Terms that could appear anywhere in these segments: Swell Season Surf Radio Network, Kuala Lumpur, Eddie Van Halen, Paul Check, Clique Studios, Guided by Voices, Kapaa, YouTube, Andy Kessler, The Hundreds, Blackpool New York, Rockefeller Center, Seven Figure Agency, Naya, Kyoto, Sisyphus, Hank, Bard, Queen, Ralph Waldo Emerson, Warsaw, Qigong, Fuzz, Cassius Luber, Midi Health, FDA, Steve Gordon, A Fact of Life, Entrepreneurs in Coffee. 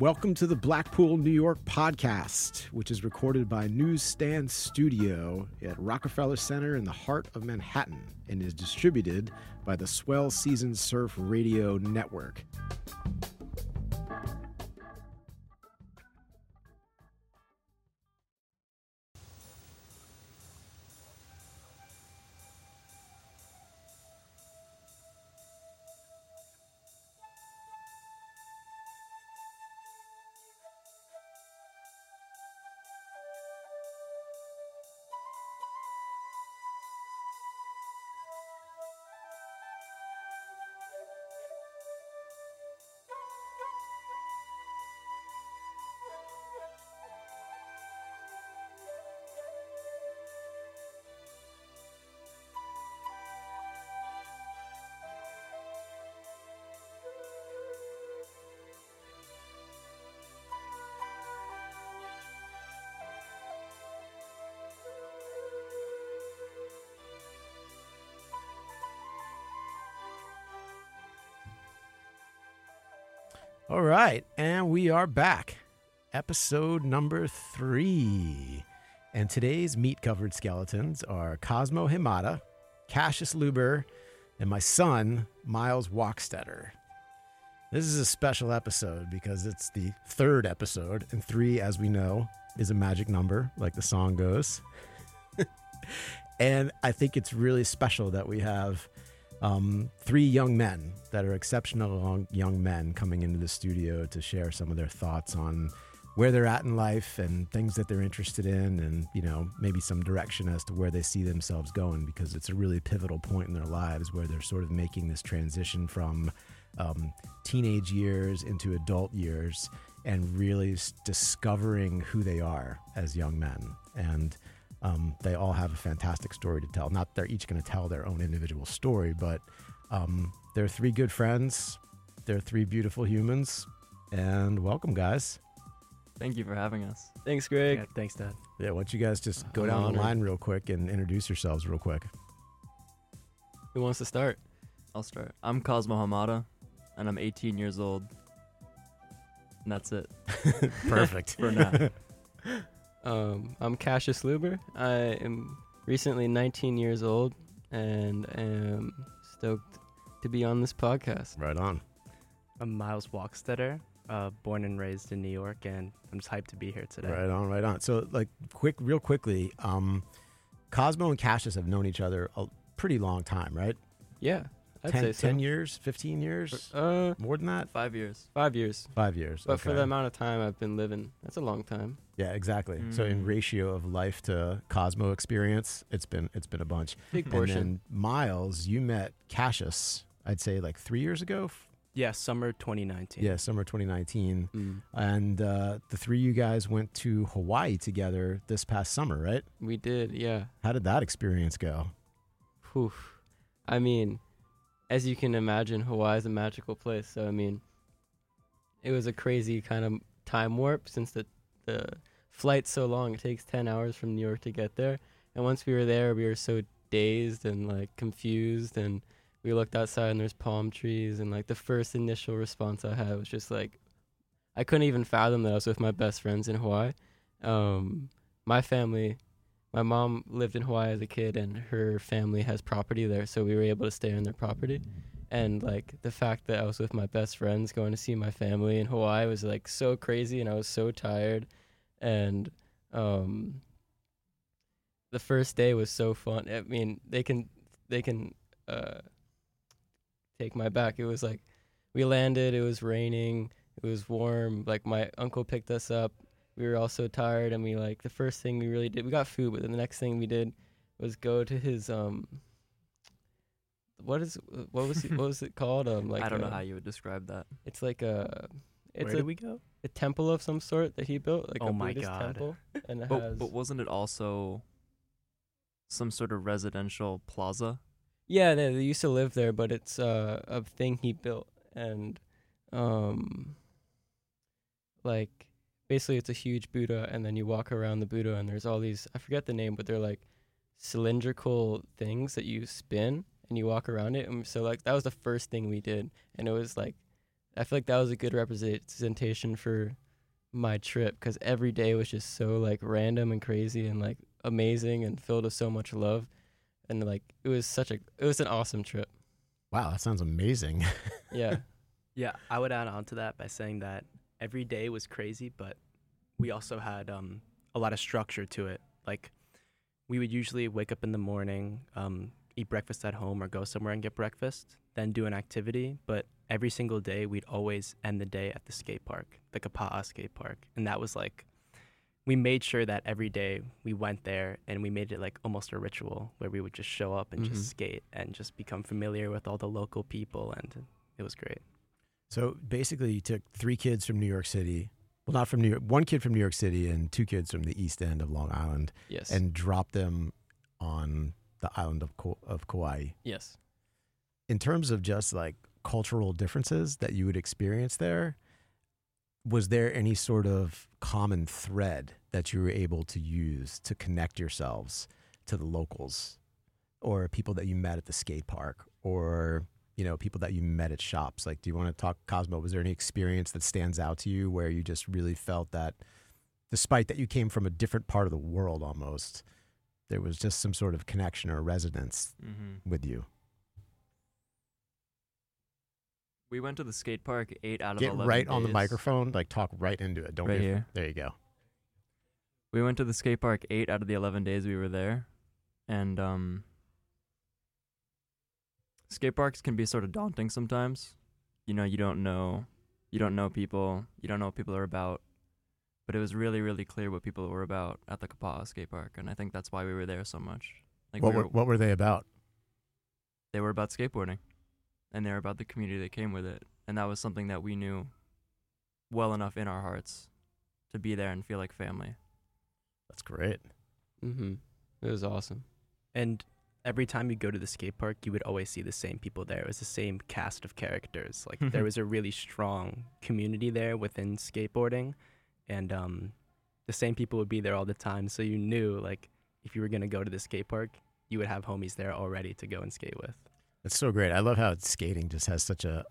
Welcome to the Blackpool, New York podcast, which is recorded by Newsstand Studio at Rockefeller Center in the heart of Manhattan and is distributed by the Swell Season Surf Radio Network. All right, and we are back. Episode number 3. And today's meat-covered skeletons are Cosmo Hamada, Cassius Luber, and my son, Miles Wachstetter. This is a special episode because it's the third episode, and 3, as we know, is a magic number, like the song goes. And I think it's really special that we have 3 young men that are exceptional young men coming into the studio to share some of their thoughts on where they're at in life and things that they're interested in and, you know, maybe some direction as to where they see themselves going, because it's a really pivotal point in their lives where they're sort of making this transition from teenage years into adult years and really discovering who they are as young men. And they all have a fantastic story to tell. Not they're each going to tell their own individual story, but they're 3 good friends. They're 3 beautiful humans. And welcome, guys. Thank you for having us. Thanks, Greg. Yeah, thanks, Dad. Yeah, why don't you guys just go down the line real quick and introduce yourselves real quick. Who wants to start? I'll start. I'm Cosmo Hamada, and I'm 18 years old. And that's it. Perfect. For now. I'm Cassius Luber. I am recently 19 years old, and am stoked to be on this podcast. Right on. I'm Miles Wachstetter, born and raised in New York, and I'm just hyped to be here today. Right on, right on. So, real quickly, Cosmo and Cassius have known each other a pretty long time, right? Yeah, I'd say so. 10 years, 15 years, more than that? 5 years. But okay. For the amount of time I've been living, that's a long time. Yeah, exactly. Mm. So in ratio of life to Cosmo experience, it's been a bunch. Big portion. And then Miles, you met Cassius, I'd say 3 years ago? Yeah, summer 2019. Mm. And the 3 you guys went to Hawaii together this past summer, right? We did, yeah. How did that experience go? Poof. I mean, as you can imagine, Hawaii is a magical place. So, I mean, it was a crazy kind of time warp since the flight's so long. It takes 10 hours from New York to get there. And once we were there, we were so dazed and, like, confused. And we looked outside, and there's palm trees. And, like, the first initial response I had was just, like, I couldn't even fathom that I was with my best friends in Hawaii. My family, my mom lived in Hawaii as a kid, and her family has property there, so we were able to stay on their property. And, like, the fact that I was with my best friends going to see my family in Hawaii was, like, so crazy, and I was so tired. And the first day was so fun. I mean, they can take my back. It was, like, we landed, it was raining, it was warm, like, my uncle picked us up. We were all so tired, and we, like, the first thing we really did, we got food, but then the next thing we did was go to his, what was it called? Like, I don't know how you would describe that. It's like a, it's where did we go? A temple of some sort that he built, like, oh, a Buddhist temple. And it but wasn't it also some sort of residential plaza? Yeah, they used to live there, but it's a thing he built, and like, basically it's a huge Buddha, and then you walk around the Buddha, and there's all these, I forget the name, but they're like cylindrical things that you spin, and you walk around it. And so, like, that was the first thing we did, and it was like, I feel like that was a good representation for my trip, because every day was just so, like, random and crazy and, like, amazing and filled with so much love. And, like, it was such a, it was an awesome trip. Wow, that sounds amazing. Yeah. Yeah, I would add on to that by saying that every day was crazy, but we also had a lot of structure to it. Like, we would usually wake up in the morning, eat breakfast at home or go somewhere and get breakfast, then do an activity. But every single day, we'd always end the day at the skate park, the Kapaa skate park. And that was, like, we made sure that every day we went there, and we made it, like, almost a ritual where we would just show up and just skate and just become familiar with all the local people. And it was great. So basically, you took three kids from New York City, well, not from New York, one kid from New York City and two kids from the east end of Long Island, yes, and dropped them on the island of Kauai. Yes. In terms of just, like, cultural differences that you would experience there, was there any sort of common thread that you were able to use to connect yourselves to the locals, or people that you met at the skate park, or, you know, people that you met at shops? Like, do you want to talk, Cosmo, was there any experience that stands out to you where you just really felt that, despite that you came from a different part of the world almost, there was just some sort of connection or resonance with you? We went to the skate park 8 out of 11 days. Get right on the microphone, like, talk right into it. Don't right here. There you go. We went to the skate park 8 out of the 11 days we were there, and skate parks can be sort of daunting sometimes. You know, you don't know people, you don't know what people are about. But it was really, really clear what people were about at the Kapaa skate park, and I think that's why we were there so much. Like, what were they about? They were about skateboarding, and they were about the community that came with it, and that was something that we knew well enough in our hearts to be there and feel like family. That's great. It was awesome. And every time you go to the skate park, you would always see the same people there. It was the same cast of characters. Like, there was a really strong community there within skateboarding, and the same people would be there all the time. So you knew, like, if you were going to go to the skate park, you would have homies there already to go and skate with. That's so great. I love how skating just has such a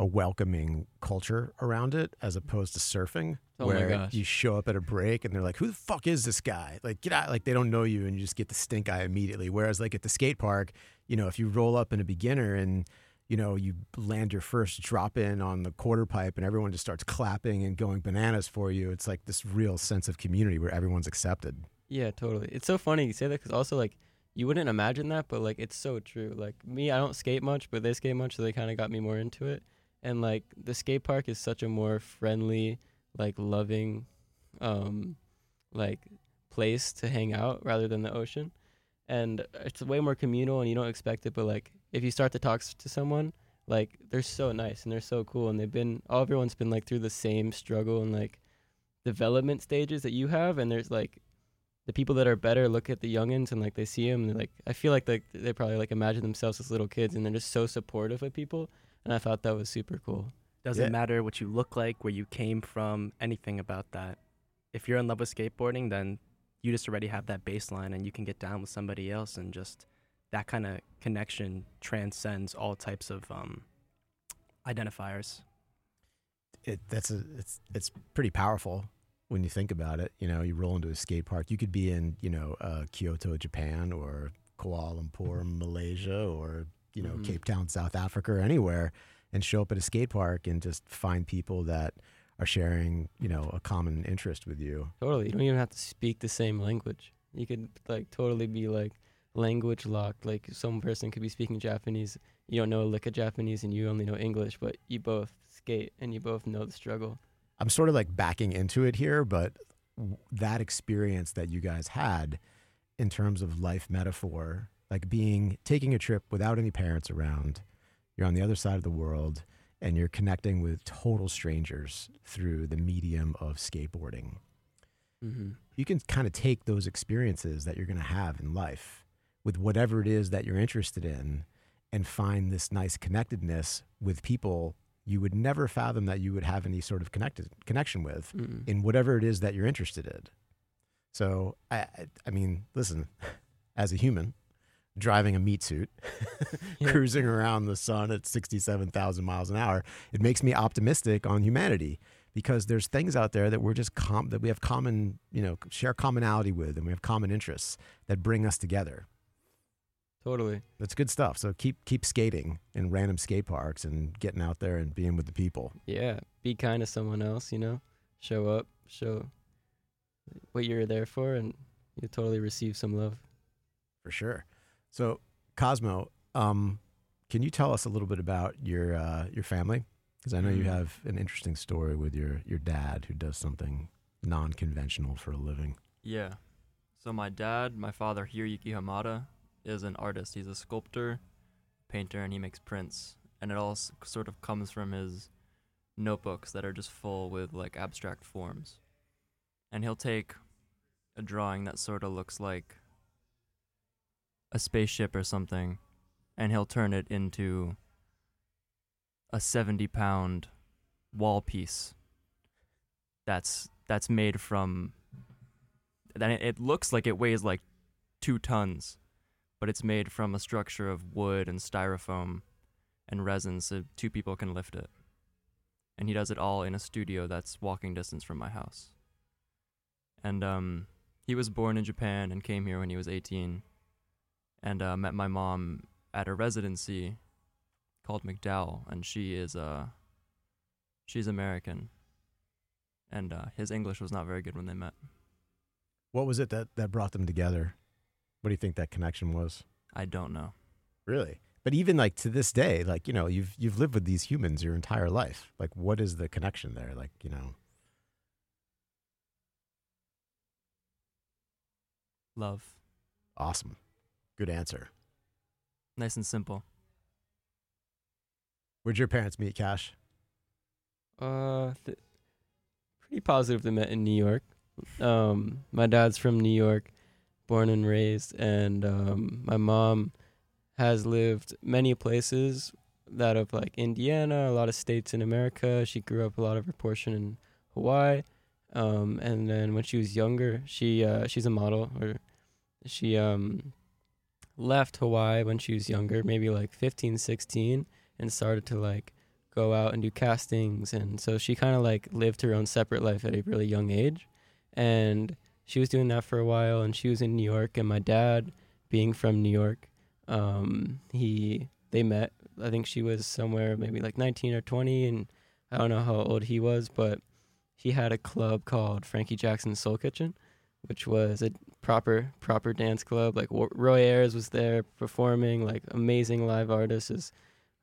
welcoming culture around it, as opposed to surfing, where you show up at a break and they're like, who the fuck is this guy? Like, get out. Like, they don't know you, and you just get the stink eye immediately. Whereas, like, at the skate park, you know, if you roll up in a beginner and, you know, you land your first drop in on the quarter pipe and everyone just starts clapping and going bananas for you, it's like this real sense of community where everyone's accepted. Yeah, totally. It's so funny you say that, because also, like, you wouldn't imagine that, but, like, it's so true. Like, me, I don't skate much, but they skate much, so they kind of got me more into it. And, like, the skate park is such a more friendly, like, loving, like, place to hang out rather than the ocean. And it's way more communal, and you don't expect it, but, like, if you start to talk to someone, like, they're so nice and they're so cool, and they've been, everyone's been, like, through the same struggle and, like, development stages that you have, and there's, like, the people that are better look at the youngins and like they see them and like I feel like they probably like imagine themselves as little kids and they're just so supportive of people, and I thought that was super cool. Doesn't matter what you look like, where you came from, anything about that. If you're in love with skateboarding, then you just already have that baseline and you can get down with somebody else, and just that kind of connection transcends all types of identifiers. It's pretty powerful when you think about it. You know, you roll into a skate park. You could be in, you know, Kyoto, Japan, or Kuala Lumpur, Malaysia, or, you know, Cape Town, South Africa, or anywhere, and show up at a skate park and just find people that are sharing, you know, a common interest with you. Totally. You don't even have to speak the same language. You could like totally be like language locked. Like some person could be speaking Japanese. You don't know a lick of Japanese and you only know English, but you both skate and you both know the struggle. I'm sort of like backing into it here, but that experience that you guys had in terms of life metaphor, like taking a trip without any parents around, you're on the other side of the world and you're connecting with total strangers through the medium of skateboarding. Mm-hmm. You can kind of take those experiences that you're going to have in life with whatever it is that you're interested in and find this nice connectedness with people you would never fathom that you would have any sort of connection with in whatever it is that you're interested in. So, I mean, listen, as a human, driving a meat suit, cruising around the sun at 67,000 miles an hour, it makes me optimistic on humanity, because there's things out there that we're just that we have common, you know, share commonality with, and we have common interests that bring us together. Totally. That's good stuff. So keep skating in random skate parks and getting out there and being with the people. Yeah. Be kind to someone else, you know. Show up, show what you're there for, and you'll totally receive some love. For sure. So, Cosmo, can you tell us a little bit about your family? Because I know you have an interesting story with your dad, who does something non-conventional for a living. Yeah. So my dad, my father, Hiroyuki Hamada, is an artist. He's a sculptor, painter, and he makes prints. And it all sort of comes from his notebooks that are just full with like abstract forms. And he'll take a drawing that sort of looks like a spaceship or something, and he'll turn it into a 70-pound wall piece that's made from, and it looks like it weighs like 2 tons, but it's made from a structure of wood and styrofoam and resin, so 2 people can lift it. And he does it all in a studio that's walking distance from my house. And he was born in Japan and came here when he was 18, and met my mom at a residency called McDowell, and she's American, and his English was not very good when they met. What was it that brought them together? What do you think that connection was? I don't know. Really? But even like to this day, like, you know, you've lived with these humans your entire life. Like, what is the connection there? Like, you know. Love. Awesome. Good answer. Nice and simple. Where'd your parents meet, Cash? Pretty positive they met in New York. My dad's from New York, born and raised, and my mom has lived many places, that of like Indiana, a lot of states in America. She grew up a lot of her portion in Hawaii, and then when she was younger, she's a model, or she left Hawaii when she was younger, maybe like 15, 16, and started to like go out and do castings, and so she kind of like lived her own separate life at a really young age, and she was doing that for a while, and she was in New York, and my dad, being from New York, they met. I think she was somewhere maybe like 19 or 20, and I don't know how old he was, but he had a club called Frankie Jackson's Soul Kitchen, which was a proper dance club. Like Roy Ayers was there performing, like amazing live artists, is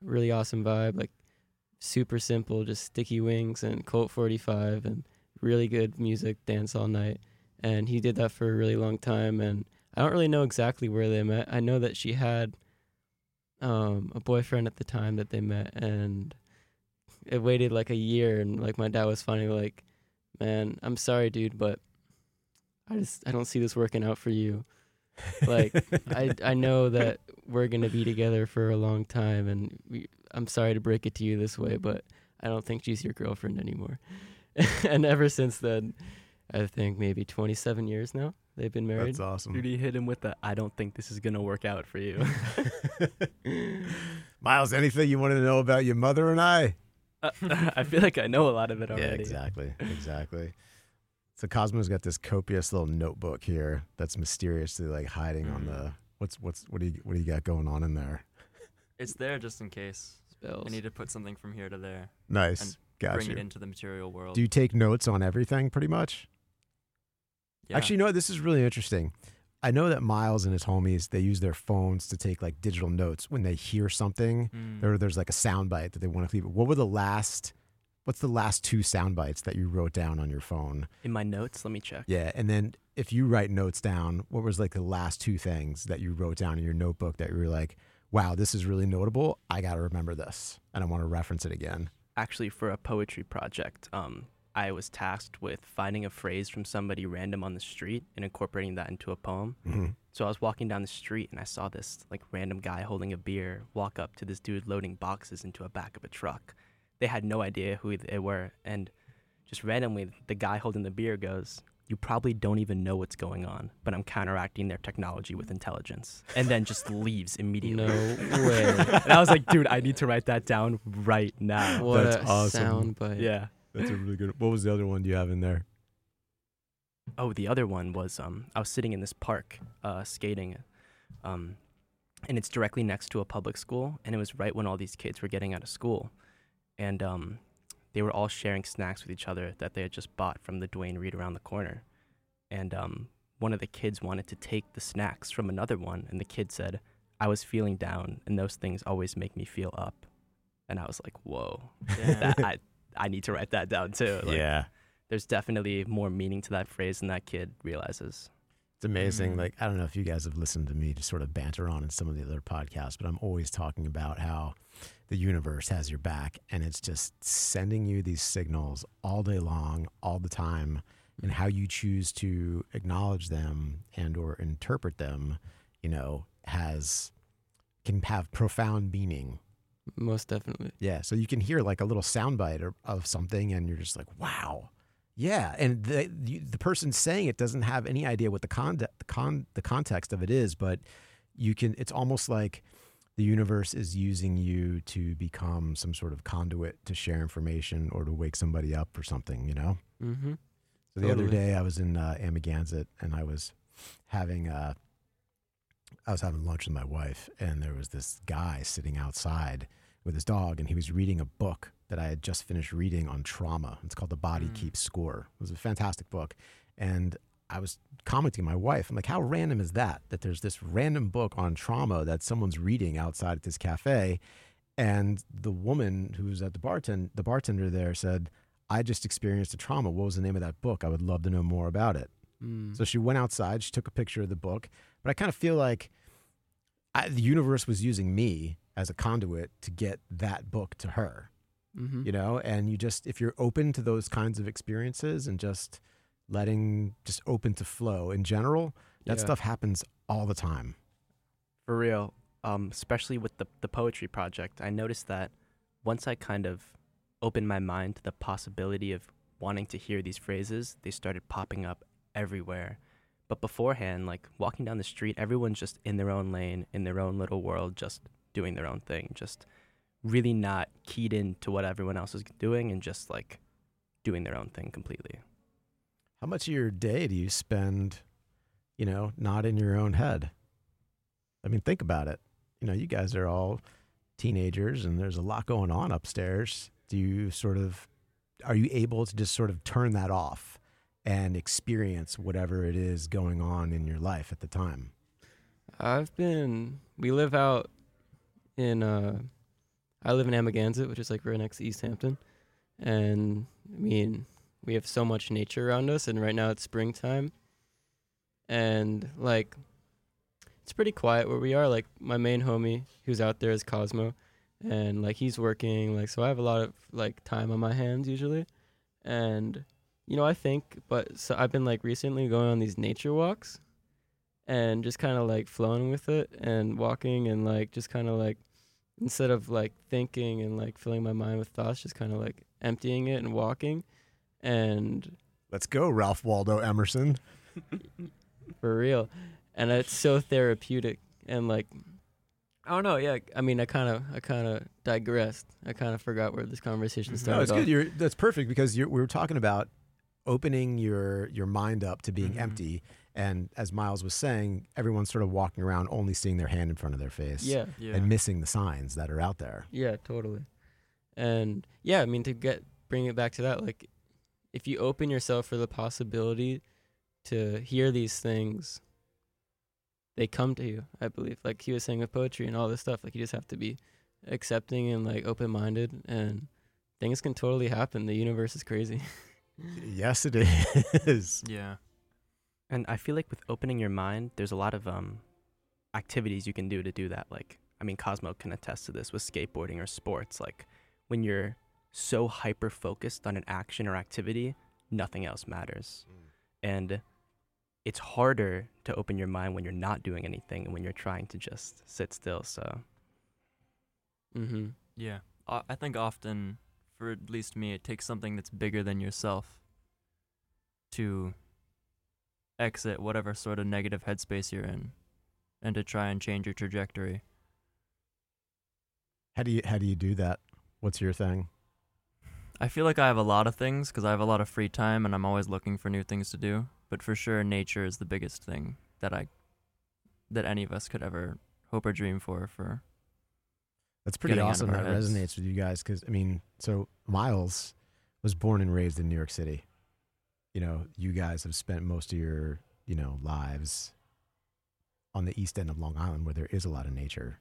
really awesome vibe, like super simple, just Sticky Wings and Colt 45 and really good music, dance all night. And he did that for a really long time, and I don't really know exactly where they met. I know that she had a boyfriend at the time that they met, and it waited like a year, and like my dad was finally like, man, I'm sorry, dude, but I don't see this working out for you. Like, I know that we're going to be together for a long time, and I'm sorry to break it to you this way, but I don't think she's your girlfriend anymore. And ever since then, I think maybe 27 years now, they've been married. That's awesome. Dude, he hit him with the, I don't think this is going to work out for you. Miles, anything you wanted to know about your mother and I? I feel like I know a lot of it already. Yeah, exactly. So Cosmo's got this copious little notebook here that's mysteriously like hiding on the what do you got going on in there? It's there just in case. Spells. I need to put something from here to there. Nice. And bring it into the material world. Do you take notes on everything pretty much? Yeah. Actually, you know what? This is really interesting. I know that Miles and his homies, they use their phones to take like digital notes when they hear something or there's like a sound bite that they want to leave. What were the last... What's the last two sound bites that you wrote down on your phone? In my notes? Let me check. Yeah, and then if you write notes down, what was like the last two things that you wrote down in your notebook that you were like, wow, this is really notable. I got to remember this, and I want to reference it again. Actually, for a poetry project, I was tasked with finding a phrase from somebody random on the street and incorporating that into a poem. Mm-hmm. So I was walking down the street, and I saw this like random guy holding a beer walk up to this dude loading boxes into a back of a truck. They had no idea who they were, and just randomly, the guy holding the beer goes, you probably don't even know what's going on, but I'm counteracting their technology with intelligence, and then just leaves immediately. No way. And I was like, dude, I need to write that down right now. What That's a awesome. Sound bite. Yeah. That's a really good one. What was the other one do you have in there? Oh, the other one was, I was sitting in this park skating, and it's directly next to a public school, and it was right when all these kids were getting out of school. And they were all sharing snacks with each other that they had just bought from the Duane Reade around the corner. And one of the kids wanted to take the snacks from another one. And the kid said, I was feeling down, and those things always make me feel up. And I was like, whoa, I need to write that down too. Like, yeah. There's definitely more meaning to that phrase than that kid realizes. It's amazing. Mm-hmm. Like, I don't know if you guys have listened to me just sort of banter on in some of the other podcasts, but I'm always talking about how the universe has your back, and it's just sending you these signals all day long, all the time, and how you choose to acknowledge them and or interpret them, you know, can have profound meaning. Most definitely. Yeah. So you can hear like a little soundbite of something, and you're just like, wow. Yeah, and the person saying it doesn't have any idea what the context of it is, but you can. It's almost like the universe is using you to become some sort of conduit to share information or to wake somebody up or something, you know? Mm-hmm. So the other day I was in Amagansett, and I was having lunch with my wife, and there was this guy sitting outside with his dog, and he was reading a book that I had just finished reading on trauma. It's called The Body Keeps Score. It was a fantastic book. And I was commenting to my wife, I'm like, how random is that there's this random book on trauma that someone's reading outside at this cafe? And the woman who was at the bartender there said, I just experienced a trauma. What was the name of that book? I would love to know more about it. So she went outside, she took a picture of the book, but I kind of feel like the universe was using me as a conduit to get that book to her. Mm-hmm. You know, and you just, if you're open to those kinds of experiences and just open to flow in general, that stuff happens all the time. For real. Especially with the poetry project, I noticed that once I kind of opened my mind to the possibility of wanting to hear these phrases, they started popping up everywhere. But beforehand, like walking down the street, everyone's just in their own lane, in their own little world, just doing their own thing, just really not keyed into what everyone else is doing and just like doing their own thing completely. How much of your day do you spend, you know, not in your own head? I mean, think about it. You know, you guys are all teenagers and there's a lot going on upstairs. Are you able to just sort of turn that off and experience whatever it is going on in your life at the time? We live out in, I live in Amagansett, which is like right next to East Hampton. And I mean, we have so much nature around us, and right now it's springtime. And like, it's pretty quiet where we are. Like, my main homie who's out there is Cosmo, and like he's working. Like, so I have a lot of like time on my hands usually. And you know, I think, but so I've been like recently going on these nature walks and just kind of like flowing with it and walking and like just kind of like instead of like thinking and like filling my mind with thoughts, just kind of like emptying it and walking. And let's go, Ralph Waldo Emerson. For real. And it's so therapeutic and like, I don't know. Yeah, I mean, I kind of digressed. I kind of forgot where this conversation started. No, it's good. That's perfect because we were talking about opening your mind up to being empty, and as Miles was saying, everyone's sort of walking around only seeing their hand in front of their face, and missing the signs that are out there. Yeah, totally. And yeah, I mean, to bring it back to that, like, if you open yourself for the possibility to hear these things, they come to you, I believe. Like he was saying with poetry and all this stuff, like you just have to be accepting and like open-minded, and things can totally happen. The universe is crazy. Yes, it is. Yeah. And I feel like with opening your mind, there's a lot of activities you can do to do that. Like, I mean, Cosmo can attest to this with skateboarding or sports. Like when you're so hyper-focused on an action or activity, nothing else matters. And it's harder to open your mind when you're not doing anything and when you're trying to just sit still. So, yeah, I think often, for at least me, it takes something that's bigger than yourself to exit whatever sort of negative headspace you're in, and to try and change your trajectory. How do you do that? What's your thing? I feel like I have a lot of things because I have a lot of free time and I'm always looking for new things to do. But for sure, nature is the biggest thing that any of us could ever hope or dream for. That's pretty awesome that heads. Resonates with you guys because, I mean, so Miles was born and raised in New York City. You know, you guys have spent most of your, you know, lives on the east end of Long Island where there is a lot of nature.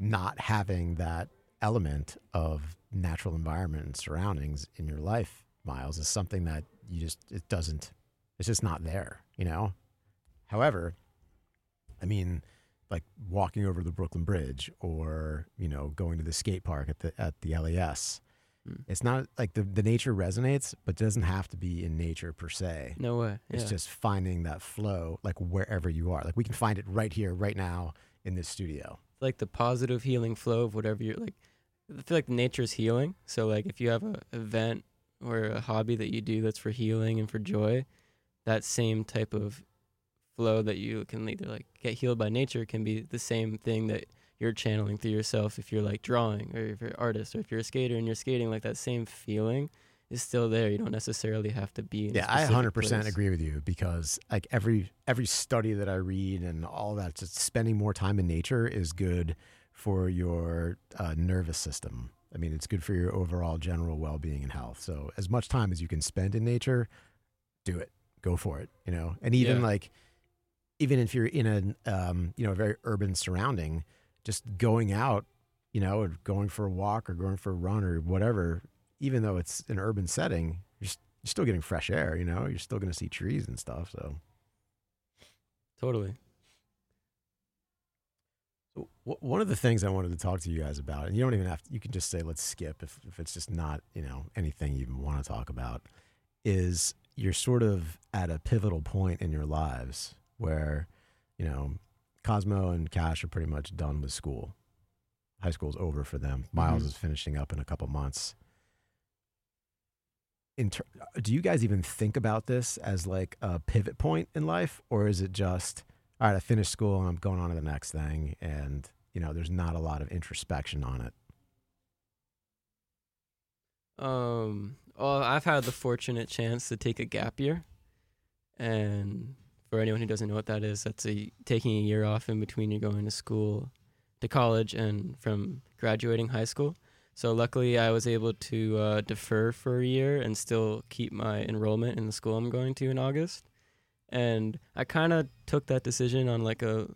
Not having that element of natural environment and surroundings in your life, Miles, is something that you just, it's just not there, you know? However, I mean, like walking over the Brooklyn Bridge or, you know, going to the skate park at the LAS, it's not like the nature resonates, but it doesn't have to be in nature per se. No way. Yeah. It's just finding that flow, like wherever you are, like we can find it right here, right now in this studio. Like the positive healing flow of whatever you're like, I feel like nature is healing. So like if you have an event or a hobby that you do that's for healing and for joy, that same type of flow that you can either like get healed by nature can be the same thing that you're channeling through yourself if you're like drawing or if you're an artist or if you're a skater and you're skating, like that same feeling is still there. You don't necessarily have to be in a specific I 100% place. Agree with you because like every study that I read and all that, just spending more time in nature is good for your nervous system. I mean, it's good for your overall general well-being and health. So as much time as you can spend in nature, do it. Go for it, you know? And even like, even if you're in a, you know, a very urban surrounding, just going out, you know, or going for a walk or going for a run or whatever, even though it's an urban setting, you're still getting fresh air, you know? You're still going to see trees and stuff, so. Totally. One of the things I wanted to talk to you guys about, and you don't even have to, you can just say, let's skip if it's just not, you know, anything you even want to talk about, is you're sort of at a pivotal point in your lives where, you know, Cosmo and Cash are pretty much done with school. High school's over for them. Miles is finishing up in a couple months. Do you guys even think about this as like a pivot point in life, or is it just, all right, I finished school and I'm going on to the next thing, and you know, there's not a lot of introspection on it? I've had the fortunate chance to take a gap year, and for anyone who doesn't know what that is, that's taking a year off in between you're going to school, to college, and from graduating high school. So luckily, I was able to defer for a year and still keep my enrollment in the school I'm going to in August. And I kind of took that decision on like a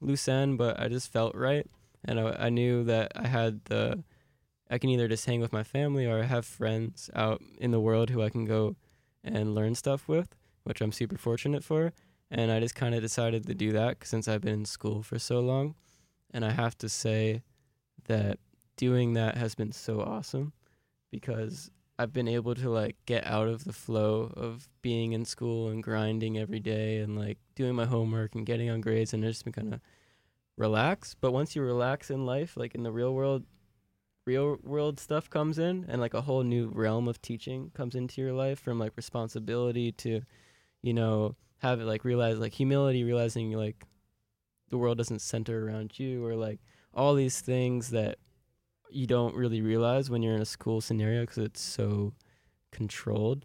loose end, but I just felt right. And I knew that I can either just hang with my family or I have friends out in the world who I can go and learn stuff with, which I'm super fortunate for. And I just kind of decided to do that since I've been in school for so long. And I have to say that doing that has been so awesome because I've been able to like get out of the flow of being in school and grinding every day and like doing my homework and getting on grades, and I've just been kind of relax. But once you relax in life, like in the real world stuff comes in, and like a whole new realm of teaching comes into your life, from like responsibility to, you know, have it like realize like humility, realizing like the world doesn't center around you, or like all these things that you don't really realize when you're in a school scenario because it's so controlled.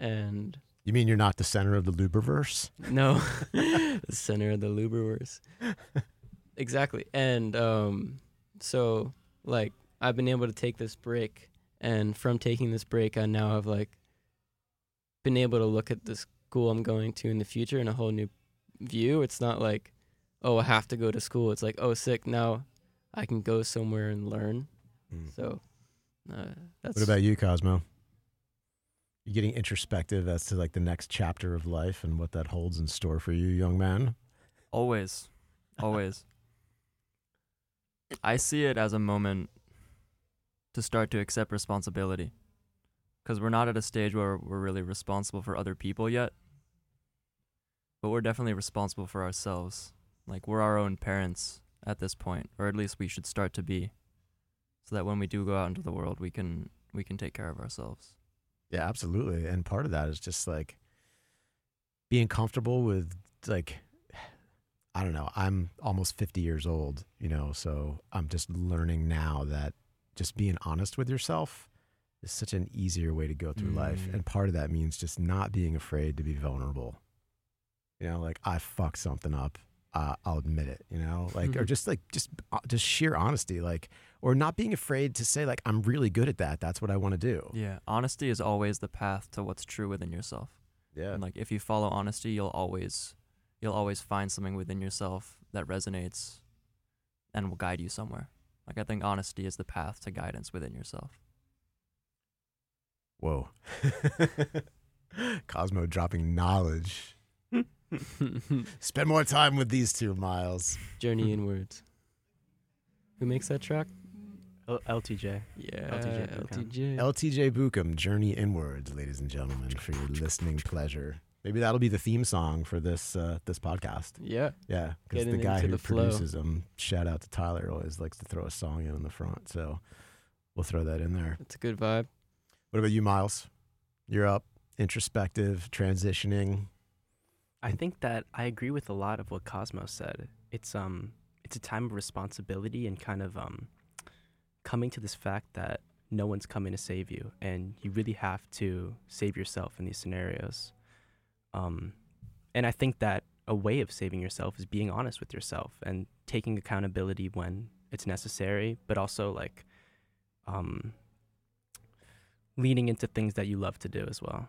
And you mean you're not the center of the Luberverse? No, the center of the Luberverse. Exactly. And so like I've been able to take this break, and from taking this break, I now have like been able to look at the school I'm going to in the future in a whole new view. It's not like, oh, I have to go to school. It's like, oh, sick, now I can go somewhere and learn. So that's... What about you, Cosmo? You're getting introspective as to like the next chapter of life and what that holds in store for you, young man? Always. I see it as a moment to start to accept responsibility, because we're not at a stage where we're really responsible for other people yet, but we're definitely responsible for ourselves. Like, we're our own parents at this point, or at least we should start to be, so that when we do go out into the world, we can take care of ourselves. Yeah, absolutely. And part of that is just like being comfortable with, like, I don't know, I'm almost 50 years old, you know, so I'm just learning now that just being honest with yourself is such an easier way to go through life. And part of that means just not being afraid to be vulnerable. You know, like, I fucked something up. I'll admit it, you know, like, or just sheer honesty, like, or not being afraid to say, like, I'm really good at that. That's what I want to do. Yeah. Honesty is always the path to what's true within yourself. Yeah. And like, if you follow honesty, you'll always find something within yourself that resonates and will guide you somewhere. Like, I think honesty is the path to guidance within yourself. Whoa. Cosmo dropping knowledge. Spend more time with these two, Miles. Journey inwards. Who makes that track? LTJ. Yeah, LTJ Bucum, Journey Inwards, ladies and gentlemen, for your listening pleasure. Maybe that'll be the theme song for this podcast. Yeah. Because the guy who produces them, shout out to Tyler, always likes to throw a song in on the front. So we'll throw that in there. It's a good vibe. What about you, Miles? You're up, introspective, transitioning. I think that I agree with a lot of what Cosmo said. It's a time of responsibility and kind of coming to this fact that no one's coming to save you, and you really have to save yourself in these scenarios. And I think that a way of saving yourself is being honest with yourself and taking accountability when it's necessary, but also like leaning into things that you love to do as well.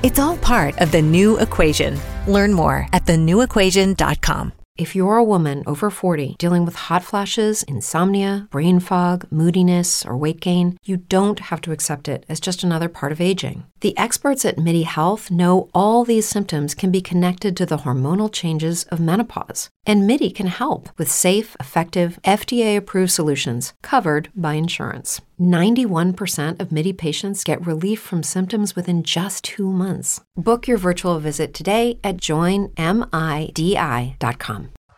It's all part of The New Equation. Learn more at thenewequation.com. If you're a woman over 40 dealing with hot flashes, insomnia, brain fog, moodiness, or weight gain, you don't have to accept it as just another part of aging. The experts at Midi Health know all these symptoms can be connected to the hormonal changes of menopause, and Midi can help with safe, effective, FDA-approved solutions covered by insurance. 91% of Midi patients get relief from symptoms within just 2 months. Book your virtual visit today at joinmidi.com.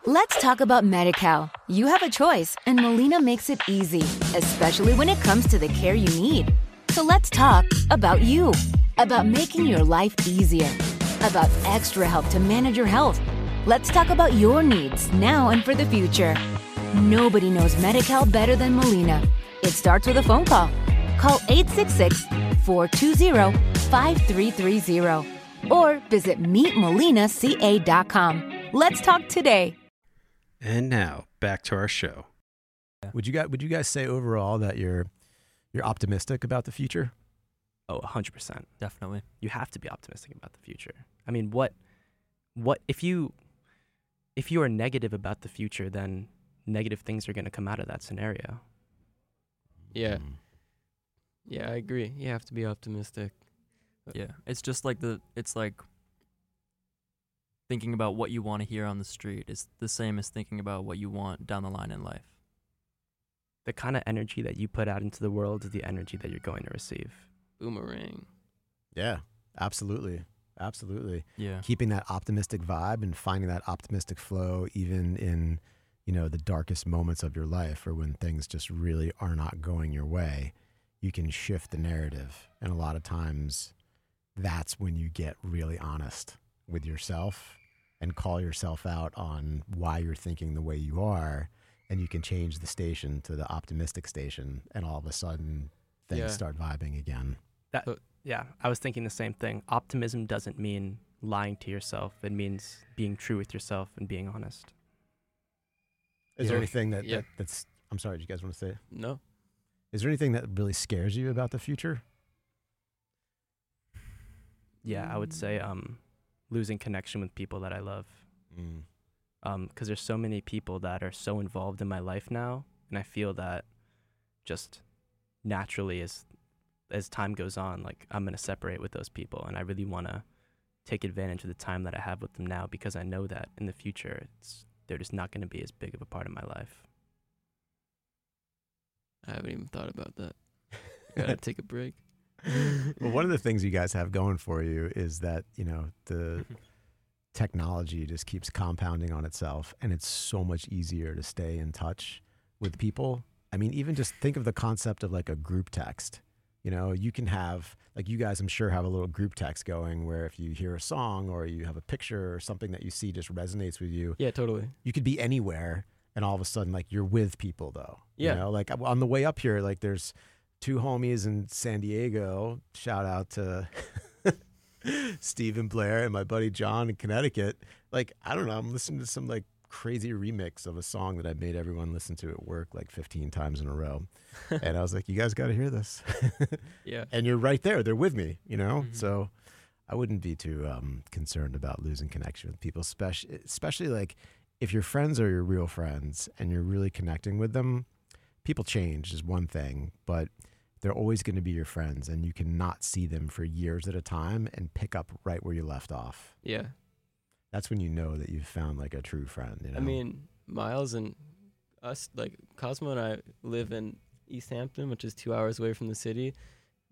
Let's talk about Medi-Cal. You have a choice, and Molina makes it easy, especially when it comes to the care you need. So let's talk about you, about making your life easier, about extra help to manage your health. Let's talk about your needs now and for the future. Nobody knows Medi-Cal better than Molina. It starts with a phone call. Call 866-420-5330 or visit meetmolinaca.com. Let's talk today. And now, back to our show. Would you guys say overall that you're optimistic about the future? Oh, 100%. Definitely. You have to be optimistic about the future. I mean, if you are negative about the future, then negative things are going to come out of that scenario. Yeah. Yeah, I agree. You have to be optimistic. Yeah. It's just like thinking about what you want to hear on the street is the same as thinking about what you want down the line in life. The kind of energy that you put out into the world is the energy that you're going to receive. Boomerang. Yeah, absolutely. Absolutely. Yeah. Keeping that optimistic vibe and finding that optimistic flow even in, the darkest moments of your life or when things just really are not going your way, you can shift the narrative. And a lot of times that's when you get really honest with yourself and call yourself out on why you're thinking the way you are. And you can change the station to the optimistic station, and all of a sudden things start vibing again. I was thinking the same thing. Optimism doesn't mean lying to yourself. It means being true with yourself and being honest. Is there anything that's... I'm sorry, do you guys want to say it? No. Is there anything that really scares you about the future? Yeah, I would say losing connection with people that I love. Mm. Because there's so many people that are so involved in my life now, and I feel that just naturally as time goes on, like, I'm going to separate with those people, and I really want to take advantage of the time that I have with them now, because I know that in the future they're just not going to be as big of a part of my life. I haven't even thought about that. Gotta take a break. Well, one of the things you guys have going for you is that, the technology just keeps compounding on itself, and it's so much easier to stay in touch with people. I mean, even just think of the concept of like a group text. You can have, like, you guys, I'm sure, have a little group text going where if you hear a song or you have a picture or something that you see just resonates with you. Yeah, totally. You could be anywhere, and all of a sudden, like, you're with people, though. Yeah. Like, on the way up here, like, there's two homies in San Diego. Shout out to Steve and Blair and my buddy John in Connecticut. Like, I don't know, I'm listening to some, like, crazy remix of a song that I made everyone listen to at work like 15 times in a row. And I was like, you guys got to hear this. Yeah. And you're right there. They're with me, Mm-hmm. So I wouldn't be too concerned about losing connection with people, especially like if your friends are your real friends and you're really connecting with them. People change is one thing, but they're always going to be your friends, and you cannot see them for years at a time and pick up right where you left off. Yeah. That's when you know that you've found, like, a true friend, I mean, Miles and us, like, Cosmo and I live in East Hampton, which is 2 hours away from the city.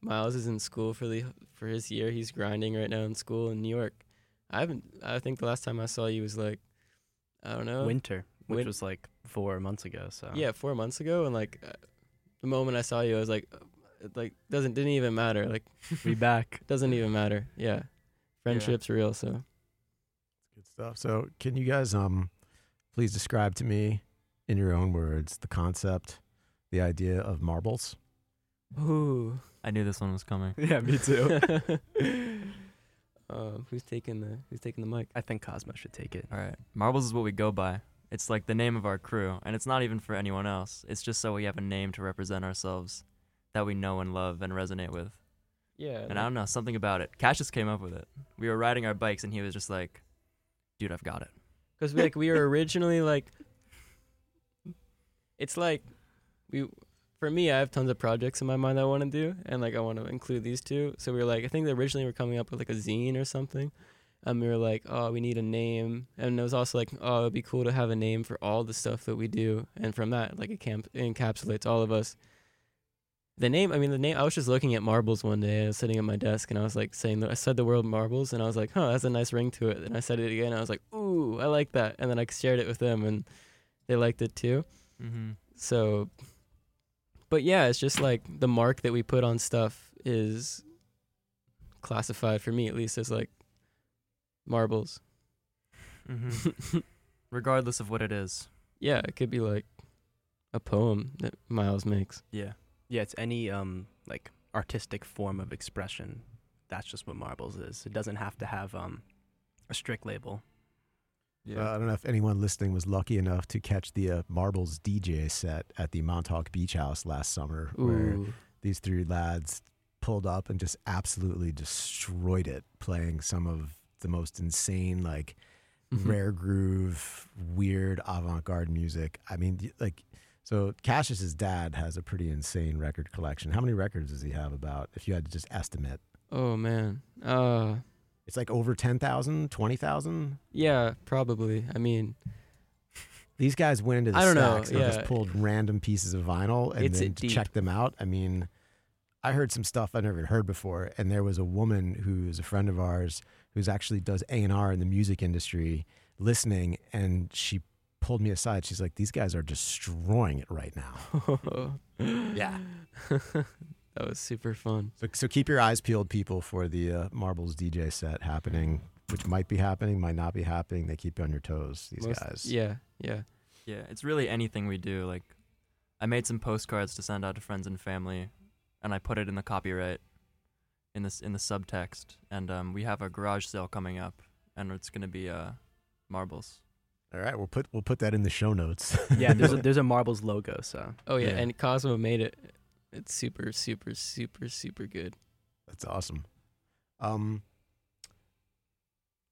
Miles is in school for his year. He's grinding right now in school in New York. I think the last time I saw you was, like, I don't know. Winter, which was, like, 4 months ago, so. Yeah, 4 months ago, and, like, the moment I saw you, I was like, didn't even matter. Like, we back. Doesn't even matter, yeah. Friendship's real, so. Good stuff. So can you guys please describe to me in your own words the concept, the idea of marbles? Ooh. I knew this one was coming. Yeah, me too. Who's taking the mic? I think Cosmo should take it. All right. Marbles is what we go by. It's like the name of our crew, and it's not even for anyone else. It's just so we have a name to represent ourselves that we know and love and resonate with. Yeah. And I don't know, something about it. Cassius came up with it. We were riding our bikes, and he was just like, dude, I've got it. Because we were originally like, it's like, for me, I have tons of projects in my mind I want to do, and like I want to include these two. So we were like, I think originally we were coming up with like a zine or something, and we were like, oh, we need a name, and it was also like, oh, it'd be cool to have a name for all the stuff that we do, and from that, like, it encapsulates all of us. The name, I was just looking at marbles one day. I was sitting at my desk, and I was like I said the word marbles, and I was like, huh, that's a nice ring to it. And I said it again. I was like, ooh, I like that. And then I shared it with them, and they liked it too. Mm-hmm. So, but yeah, it's just like the mark that we put on stuff is classified, for me at least, as like marbles. Mm-hmm. Regardless of what it is. Yeah, it could be like a poem that Miles makes. Yeah. Yeah, it's any like artistic form of expression. That's just what marbles is. It doesn't have to have a strict label. Yeah, I don't know if anyone listening was lucky enough to catch the Marbles DJ set at the Montauk Beach House last summer, Ooh. Where these three lads pulled up and just absolutely destroyed it, playing some of the most insane, like, rare groove, weird avant-garde music. I mean, like, so Cassius's dad has a pretty insane record collection. How many records does he have about, if you had to just estimate? Oh, man. It's like over 10,000, 20,000? Yeah, probably. I mean... These guys went into the stacks and just pulled random pieces of vinyl and then checked them out. I mean, I heard some stuff I never heard before, and there was a woman who's a friend of ours who's actually does A&R in the music industry listening, and she pulled me aside. She's like, these guys are destroying it right now. Yeah. That was super fun. So keep your eyes peeled, people, for the Marbles DJ set happening, which might be happening, might not be happening. They keep you on your toes, these guys. Yeah. It's really anything we do. Like, I made some postcards to send out to friends and family, and I put it in the copyright, in the subtext. And we have a garage sale coming up, and it's gonna be Marbles. All right, we'll put that in the show notes. Yeah, there's a Marbles logo. So. Oh yeah, and Cosmo made it. It's super, super, super, super good. That's awesome.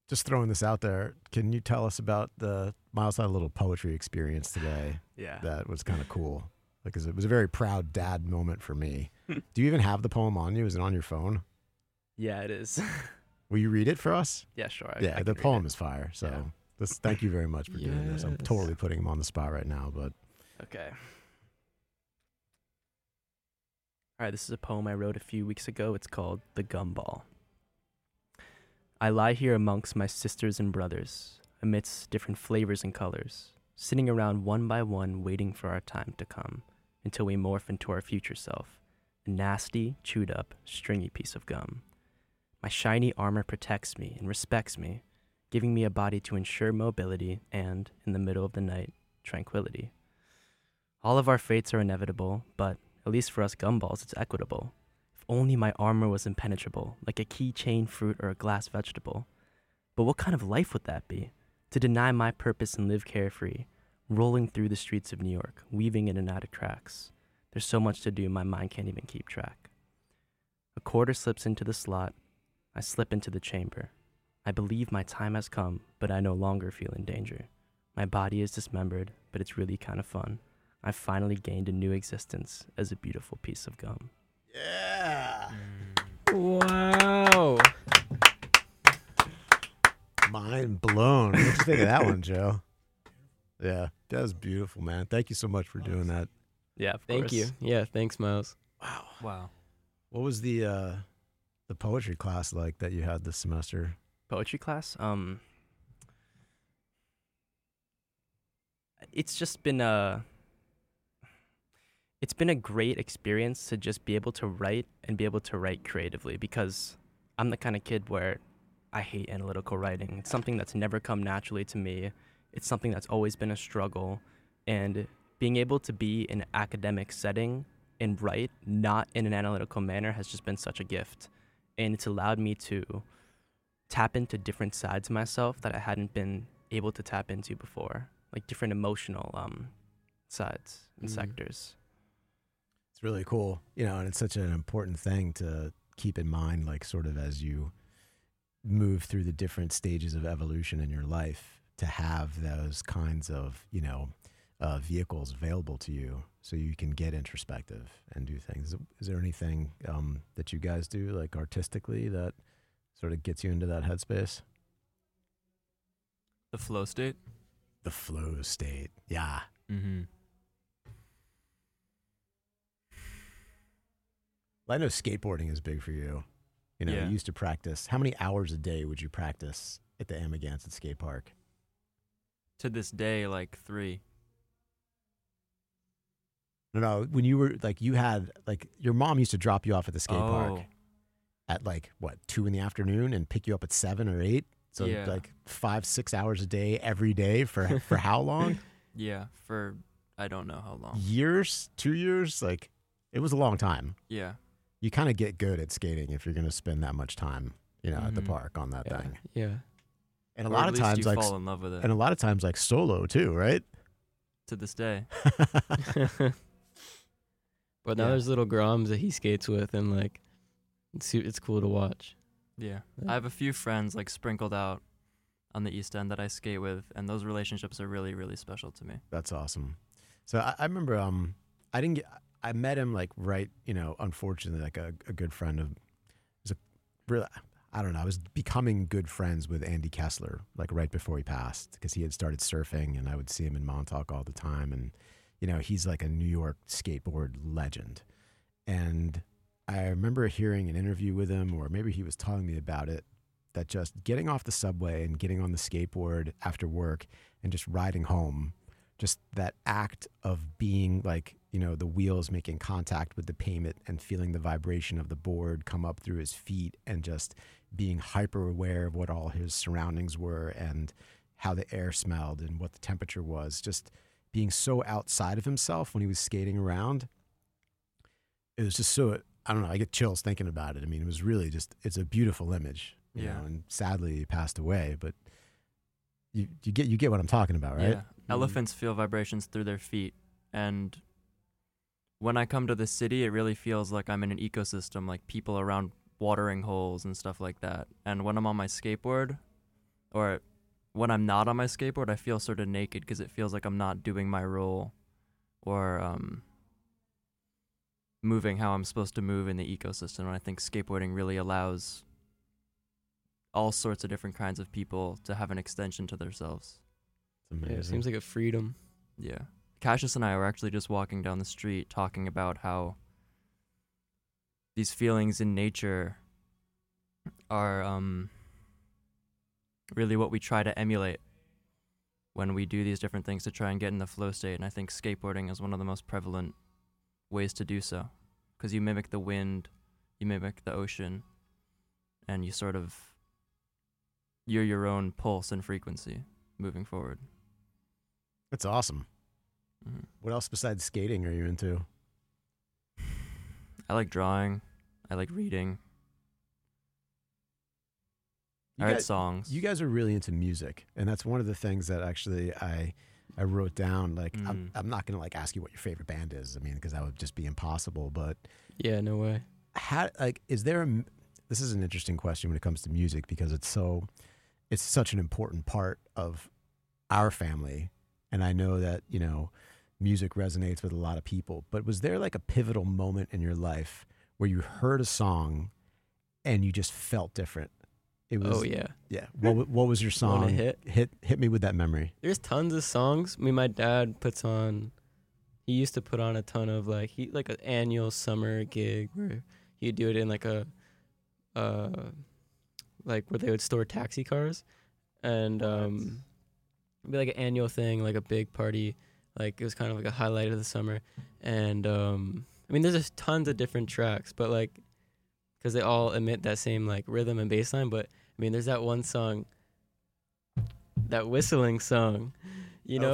Just throwing this out there, can you tell us about Miles had a little poetry experience today? Yeah. That was kind of cool. Like, it was a very proud dad moment for me. Do you even have the poem on you? Is it on your phone? Yeah, it is. Will you read it for us? Yeah, sure. I the poem is fire. So thank you very much for doing this. I'm totally putting him on the spot right now. But okay. All right, this is a poem I wrote a few weeks ago. It's called The Gumball. I lie here amongst my sisters and brothers, amidst different flavors and colors, sitting around one by one waiting for our time to come, until we morph into our future self, a nasty, chewed up, stringy piece of gum. My shiny armor protects me and respects me, giving me a body to ensure mobility and, in the middle of the night, tranquility. All of our fates are inevitable, but, at least for us gumballs, it's equitable. Only my armor was impenetrable, like a keychain fruit or a glass vegetable. But what kind of life would that be? To deny my purpose and live carefree, rolling through the streets of New York, weaving in and out of cracks. There's so much to do, my mind can't even keep track. A quarter slips into the slot. I slip into the chamber. I believe my time has come, but I no longer feel in danger. My body is dismembered, but it's really kind of fun. I've finally gained a new existence as a beautiful piece of gum. Yeah. Wow. Mind blown. What did you think of that one, Joe? Yeah, that was beautiful, man. Thank you so much for doing that. Yeah, of course. Thank you. Yeah, thanks, Miles. Wow. What was the poetry class like that you had this semester? Poetry class? It's just been It's been a great experience to just be able to write and be able to write creatively, because I'm the kind of kid where I hate analytical writing. It's something that's never come naturally to me. It's something that's always been a struggle. And being able to be in an academic setting and write, not in an analytical manner, has just been such a gift. And it's allowed me to tap into different sides of myself that I hadn't been able to tap into before, like different emotional sides and sectors. It's really cool, and it's such an important thing to keep in mind, like, sort of as you move through the different stages of evolution in your life, to have those kinds of, vehicles available to you so you can get introspective and do things. Is there anything that you guys do, like, artistically that sort of gets you into that headspace? The flow state, yeah. Mm-hmm. I know skateboarding is big for you. You used to practice. How many hours a day would you practice at the Amagansett skate park? To this day, like 3. No. When you were, like, you had, like, your mom used to drop you off at the skate park at, like, what, 2 in the afternoon and pick you up at 7 or 8? So, like, 5-6 hours a day every day for how long? Yeah, for I don't know how long. Years? 2 years? Like, it was a long time. Yeah. You kind of get good at skating if you're going to spend that much time, at the park on that thing. Yeah. And a lot of times, like, fall in love with it. And a lot of times, like, solo too, right? To this day. But now there's little Groms that he skates with, and, like, It's cool to watch. Yeah. I have a few friends like sprinkled out on the East End that I skate with, and those relationships are really, really special to me. That's awesome. So I remember I met him like right, unfortunately, like a good friend of, I was becoming good friends with Andy Kessler, like right before he passed, because he had started surfing and I would see him in Montauk all the time. And, he's like a New York skateboard legend. And I remember hearing an interview with him, or maybe he was telling me about it, that just getting off the subway and getting on the skateboard after work and just riding home, just that act of being like, the wheels making contact with the pavement and feeling the vibration of the board come up through his feet and just being hyper aware of what all his surroundings were and how the air smelled and what the temperature was, just being so outside of himself when he was skating around. It was just so, I don't know, I get chills thinking about it. I mean, it was really just, it's a beautiful image, you know, and sadly he passed away, but you get what I'm talking about, right? Yeah. Elephants feel vibrations through their feet, and when I come to the city, it really feels like I'm in an ecosystem, like people around watering holes and stuff like that. And when I'm on my skateboard, or when I'm not on my skateboard, I feel sort of naked because it feels like I'm not doing my role or moving how I'm supposed to move in the ecosystem. And I think skateboarding really allows all sorts of different kinds of people to have an extension to themselves. It's amazing. Yeah, it seems like a freedom. Yeah. Cassius and I were actually just walking down the street talking about how these feelings in nature are really what we try to emulate when we do these different things to try and get in the flow state. And I think skateboarding is one of the most prevalent ways to do so, because you mimic the wind, you mimic the ocean, and you sort of, you're your own pulse and frequency moving forward. That's awesome. What else besides skating are you into? I like drawing. I like reading. I write songs. You guys are really into music, and that's one of the things that actually I wrote down. Like, I'm not gonna like ask you what your favorite band is. I mean, because that would just be impossible. But yeah, no way. How, like, is there a? This is an interesting question when it comes to music, because it's such an important part of our family. And I know that, music resonates with a lot of people, but was there like a pivotal moment in your life where you heard a song and you just felt different? It was, oh, yeah. Yeah. What was your song? When it hit me with that memory. There's tons of songs. I mean, my dad he used to put on a ton of like, an annual summer gig where he'd do it in like where they would store taxi cars and, it'd be like an annual thing, like a big party. Like it was kind of like a highlight of the summer. And I mean, there's just tons of different tracks, but like, because they all emit that same like rhythm and bass line. But I mean, there's that one song, that whistling song,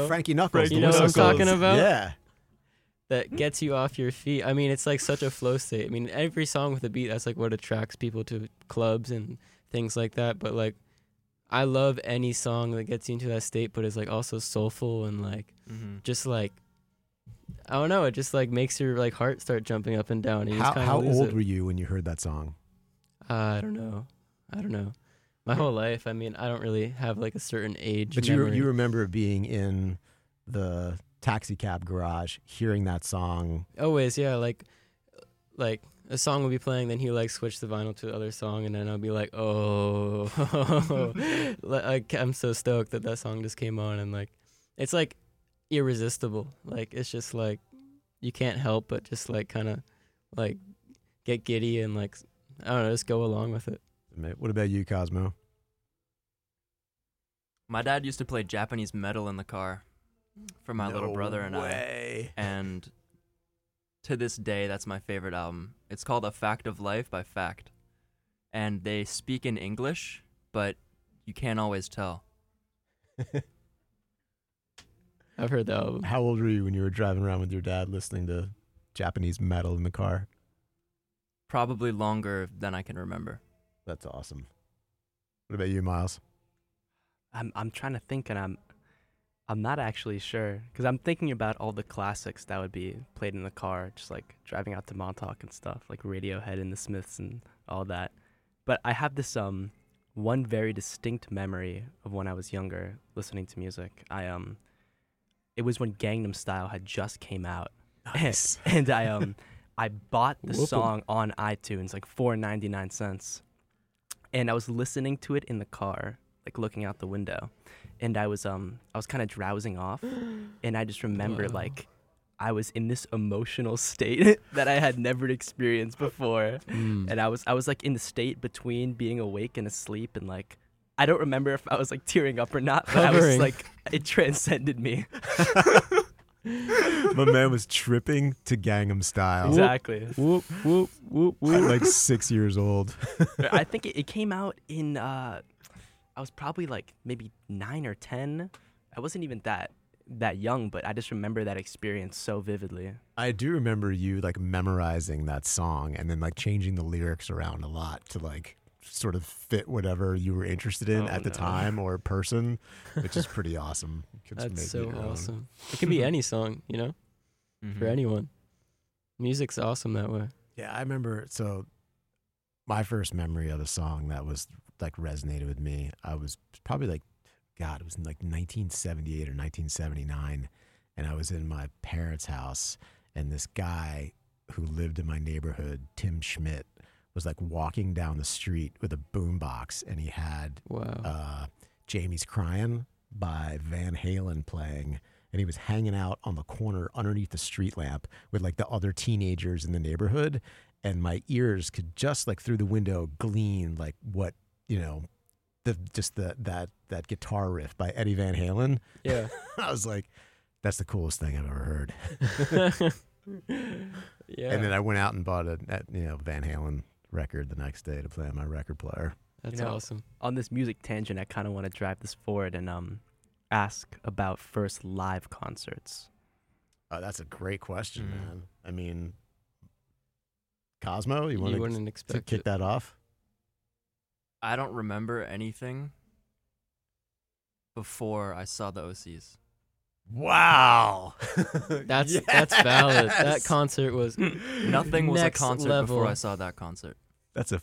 Frankie Knuckles. You know what I'm talking about? Yeah. That gets you off your feet. I mean, it's like such a flow state. I mean, every song with a beat, that's like what attracts people to clubs and things like that. But like, I love any song that gets you into that state, but it's like also soulful and like just like, I don't know, it just like makes your like heart start jumping up and down. And how old were you when you heard that song? I don't know. My whole life. I mean, I don't really have like a certain age. But you remember being in the taxi cab garage, hearing that song. Always, yeah. Like a song would be playing, then he like switched the vinyl to the other song, and then I'll be like, oh, like I'm so stoked that song just came on, and like, it's like irresistible. Like it's just like you can't help but just like kind of like get giddy and like, I don't know, just go along with it. What about you, Cosmo? My dad used to play Japanese metal in the car for my little brother and I, and to this day, that's my favorite album. It's called A Fact of Life by Fact. And they speak in English, but you can't always tell. I've heard that album. How old were you when you were driving around with your dad listening to Japanese metal in the car? Probably longer than I can remember. That's awesome. What about you, Miles? I'm trying to think, and I'm I'm not actually sure, because I'm thinking about all the classics that would be played in the car, just like driving out to Montauk and stuff, like Radiohead and the Smiths and all that. But I have this one very distinct memory of when I was younger listening to music. It was when Gangnam Style had just came out. Nice. And I I bought the song on iTunes, like $4.99, and I was listening to it in the car, like looking out the window, and I was kind of drowsing off, and I just remember like I was in this emotional state that I had never experienced before, and I was like in the state between being awake and asleep, and like I don't remember if I was like tearing up or not, but I was like, it transcended me. My man was tripping to Gangnam Style. Exactly. Whoop, whoop, whoop, whoop. I'm like 6 years old. I think it came out in, I was probably like maybe 9 or 10. I wasn't even that young, but I just remember that experience so vividly. I do remember you like memorizing that song and then like changing the lyrics around a lot to like sort of fit whatever you were interested in at the time or person, which is pretty awesome. That's so awesome. It could be any song, you know, for anyone. Music's awesome that way. Yeah, I remember. So my first memory of a song that was like resonated with me, I was probably like, God, it was in like 1978 or 1979. And I was in my parents' house, and this guy who lived in my neighborhood, Tim Schmidt, was like walking down the street with a boombox, and he had Jamie's Crying by Van Halen playing, and he was hanging out on the corner underneath the street lamp with like the other teenagers in the neighborhood, and my ears could just like through the window glean like what, you know, that guitar riff by Eddie Van Halen. Yeah. I was like, that's the coolest thing I've ever heard. Yeah. And then I went out and bought a Van Halen record the next day to play on my record player. That's awesome. On this music tangent, I kind of want to drive this forward and ask about first live concerts. Oh, that's a great question, man. I mean, Cosmo, you want to kick that off? I don't remember anything before I saw the OCs. Wow. That's valid. That concert was nothing was a concert level. Before I saw that concert. That's a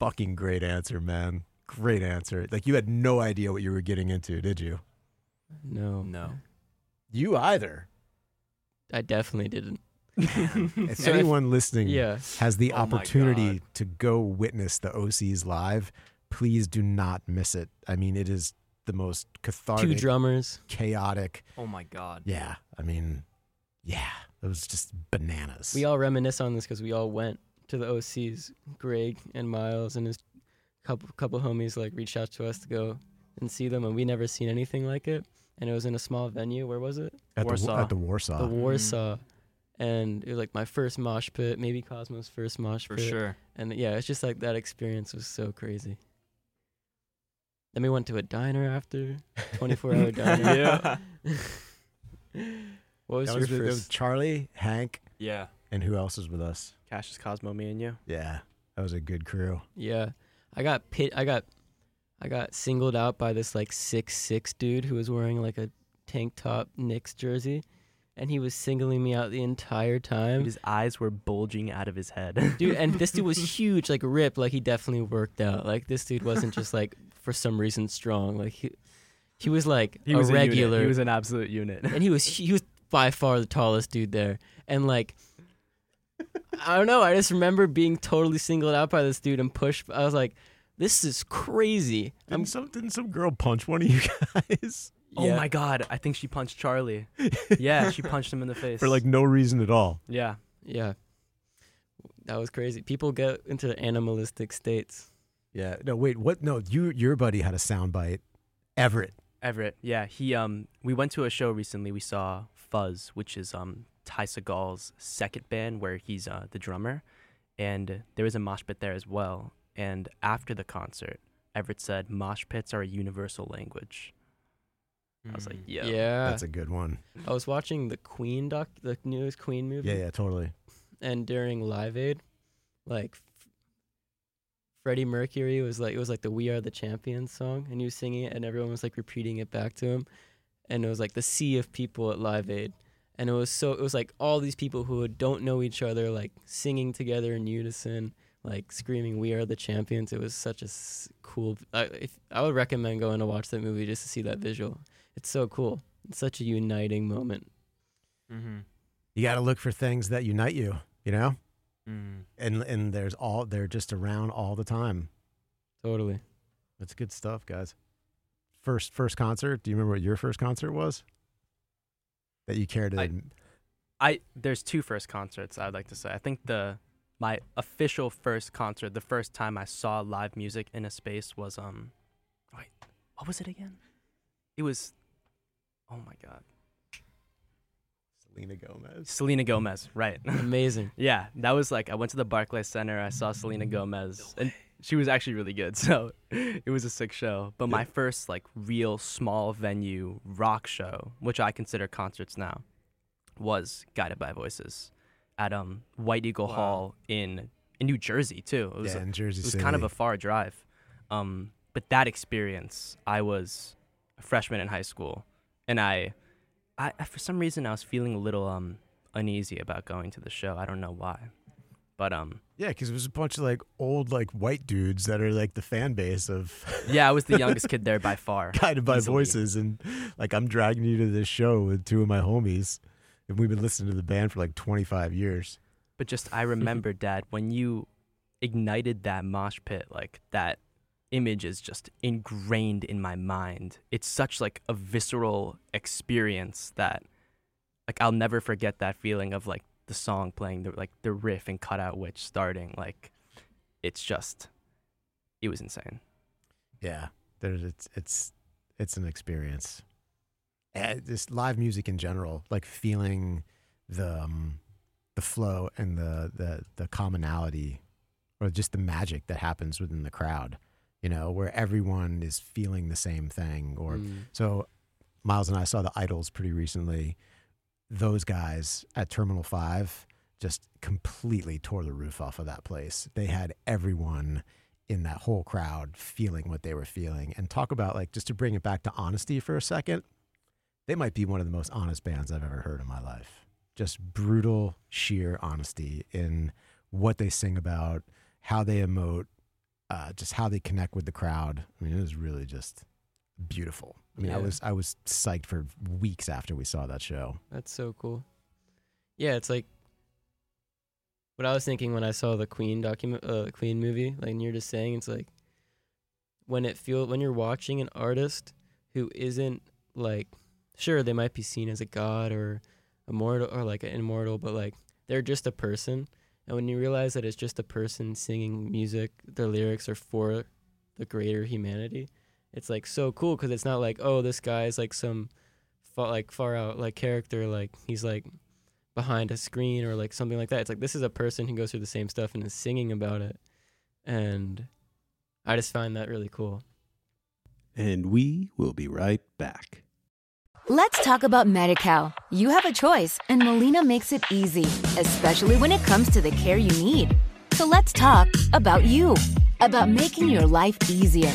fucking great answer, man. Great answer. Like, you had no idea what you were getting into, did you? No. You either. I definitely didn't. If anyone listening has the opportunity to go witness the OCs live, please do not miss it. I mean, it is the most cathartic, 2 drummers, chaotic. Oh my God. Yeah. I mean, yeah, it was just bananas. We all reminisce on this because we all went to the OCs. Greg and Miles and his couple homies like reached out to us to go and see them, and we never seen anything like it. And it was in a small venue. Where was it? At the Warsaw. The Warsaw. And it was like my first mosh pit, maybe Cosmo's first mosh pit. For sure. And yeah, it's just like that experience was so crazy. Then we went to a diner after, 24-hour diner. Yeah. What was your first? It was Charlie, Hank. Yeah. And who else was with us? Cassius, Cosmo, me, and you. Yeah, that was a good crew. Yeah, I got singled out by this like 6'6" dude who was wearing like a tank top Knicks jersey, and he was singling me out the entire time. Dude, his eyes were bulging out of his head. Dude, and this dude was huge, like ripped, like he definitely worked out. Like this dude wasn't just like, for some reason, strong. Like he was like he a was regular. He was an absolute unit. And he was by far the tallest dude there. And like, I don't know. I just remember being totally singled out by this dude and pushed. I was like, this is crazy. Didn't some girl punch one of you guys? Yeah. Oh my God. I think she punched Charlie. Yeah, she punched him in the face. For like no reason at all. Yeah. Yeah. That was crazy. People get into animalistic states. Yeah. No, wait. What? No, your buddy had a soundbite. Everett. Yeah. He. We went to a show recently. We saw Fuzz, which is Ty Segall's second band, where he's the drummer, and there was a mosh pit there as well. And after the concert, Everett said, "Mosh pits are a universal language." I was like, "Yeah, that's a good one." I was watching the Queen the newest Queen movie. Yeah, totally. And during Live Aid, like, Freddie Mercury was like, it was like the We Are the Champions song, and he was singing it, and everyone was like repeating it back to him. and it was like the sea of people at Live Aid. And it was like all these people who don't know each other, like singing together in unison, like screaming, "We are the champions." It was such a cool, I would recommend going to watch that movie just to see that visual. It's so cool. It's such a uniting moment. Mm-hmm. You got to look for things that unite you, you know? Mm. And they're just around all the time. Totally. That's good stuff, guys. First concert. Do you remember what your first concert was? That you cared to? There's two first concerts I'd like to say. I think my official first concert, the first time I saw live music in a space was wait, what was it again? It was, oh my god, Selena Gomez. Selena Gomez, right? Amazing. Yeah, that was like I went to the Barclays Center. I saw Selena Gomez, and she was actually really good. So it was a sick show. But my first like real small venue rock show, which I consider concerts now, was Guided by Voices at White Eagle Hall in New Jersey too. It was in Jersey City. It was kind of a far drive, but that experience, I was a freshman in high school, and I for some reason I was feeling a little uneasy about going to the show. I don't know why, but yeah, because it was a bunch of like old like white dudes that are like the fan base of yeah. I was the youngest kid there by far. Guided by Voices, and like I'm dragging you to this show with two of my homies, and we've been listening to the band for like 25 years. But just I remember, Dad, when you ignited that mosh pit, like that image is just ingrained in my mind. It's such like a visceral experience that like I'll never forget that feeling of like the song playing, like the riff and Cutout Witch starting. Like it's just, it was insane. Yeah, there's it's an experience. Just live music in general, like feeling the flow and the commonality, or just the magic that happens within the crowd. You know, where everyone is feeling the same thing. Or so Miles and I saw the Idols pretty recently. Those guys at Terminal 5 just completely tore the roof off of that place. They had everyone in that whole crowd feeling what they were feeling. And talk about, like, just to bring it back to honesty for a second, they might be one of the most honest bands I've ever heard in my life. Just brutal, sheer honesty in what they sing about, how they emote, just how they connect with the crowd. I mean, it was really just beautiful. I mean, yeah. I was psyched for weeks after we saw that show. That's so cool. Yeah, it's like what I was thinking when I saw the Queen movie. Like you're just saying, it's like when you're watching an artist who isn't like, sure, they might be seen as a god or immortal or like an immortal, but like they're just a person. And when you realize that it's just a person singing music, their lyrics are for the greater humanity, it's like so cool because it's not like, oh, this guy is like some like far out like character, like he's like behind a screen or like something like that. It's like this is a person who goes through the same stuff and is singing about it, and I just find that really cool. And we will be right back. Let's talk about Medi-Cal. You have a choice, and Molina makes it easy, especially when it comes to the care you need. So let's talk about you, about making your life easier,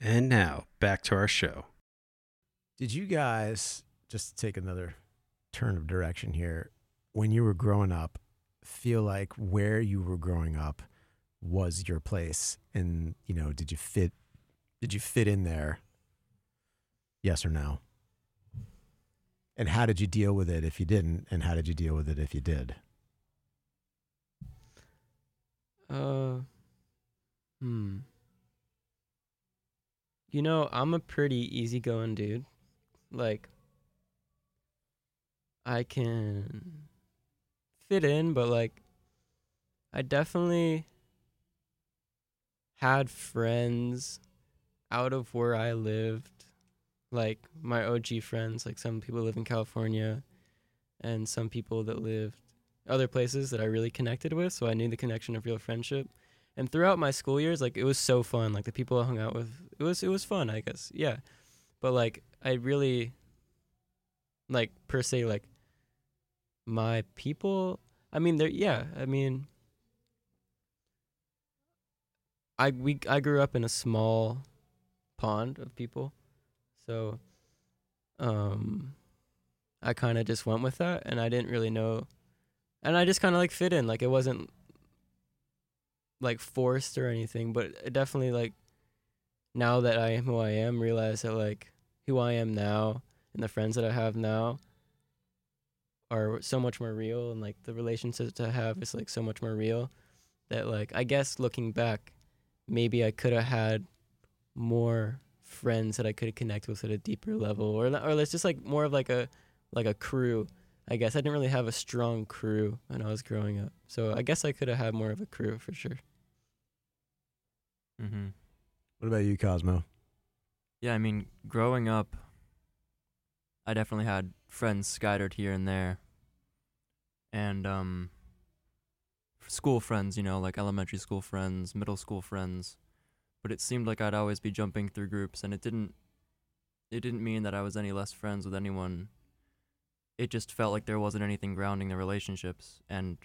And now, back to our show. Did you guys, just take another turn of direction here, when you were growing up, feel like where you were growing up was your place? And, you know, did you fit in there? Yes or no? And how did you deal with it if you didn't? And how did you deal with it if you did? You know, I'm a pretty easygoing dude. Like, I can fit in, but, like, I definitely had friends out of where I lived. Like, my OG friends, like, some people live in California and some people that lived other places that I really connected with, so I knew the connection of real friendship. And throughout my school years, like, it was so fun. Like, the people I hung out with, it was fun, I guess. Yeah. But, like, I really, like, per se, like, my people, I mean, they're, yeah, I mean, I grew up in a small pond of people. So, I kind of just went with that, and I didn't really know, and I just kind of, like, fit in. Like, it wasn't, like, forced or anything, but it definitely, like, now that I am who I am, realize that, like, who I am now and the friends that I have now are so much more real, and, like, the relationships I have is, like, so much more real that, like, I guess looking back, maybe I could have had more friends that I could connect with at a deeper level, or it's just like more of like a crew. I guess I didn't really have a strong crew when I was growing up, so I guess I could have had more of a crew for sure. Mm-hmm. What about you, Cosmo? Yeah, I mean, growing up, I definitely had friends scattered here and there, and school friends, you know, like elementary school friends, middle school friends. But it seemed like I'd always be jumping through groups, and it didn't mean that I was any less friends with anyone. It just felt like there wasn't anything grounding the relationships. And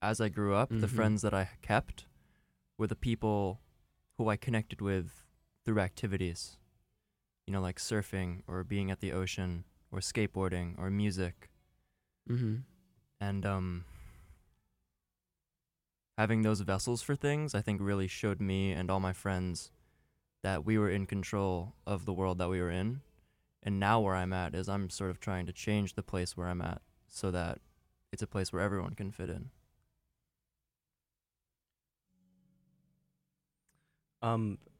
as I grew up, mm-hmm. the friends that I kept were the people who I connected with through activities, you know, like surfing or being at the ocean or skateboarding or music. Mm-hmm. And having those vessels for things, I think, really showed me and all my friends that we were in control of the world that we were in. And now where I'm at is I'm sort of trying to change the place where I'm at so that it's a place where everyone can fit in. I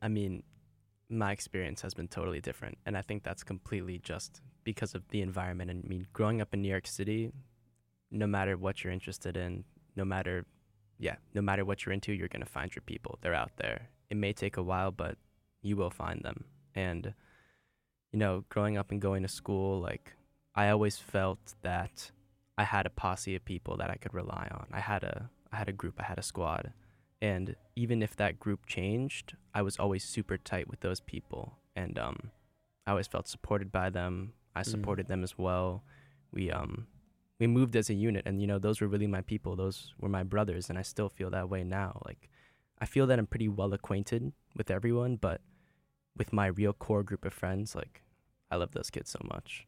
mean, my experience has been totally different, and I think that's completely just because of the environment. And I mean, growing up in New York City, no matter what you're interested in, no matter what you're into, you're going to find your people. They're out there. It may take a while, but you will find them. And, you know, growing up and going to school, like, I always felt that I had a posse of people that I could rely on. I had a group. I had a squad. And even if that group changed, I was always super tight with those people. And I always felt supported by them. I supported them as well. We moved as a unit, and, you know, those were really my people. Those were my brothers, and I still feel that way now. Like, I feel that I'm pretty well acquainted with everyone, but with my real core group of friends, like, I love those kids so much.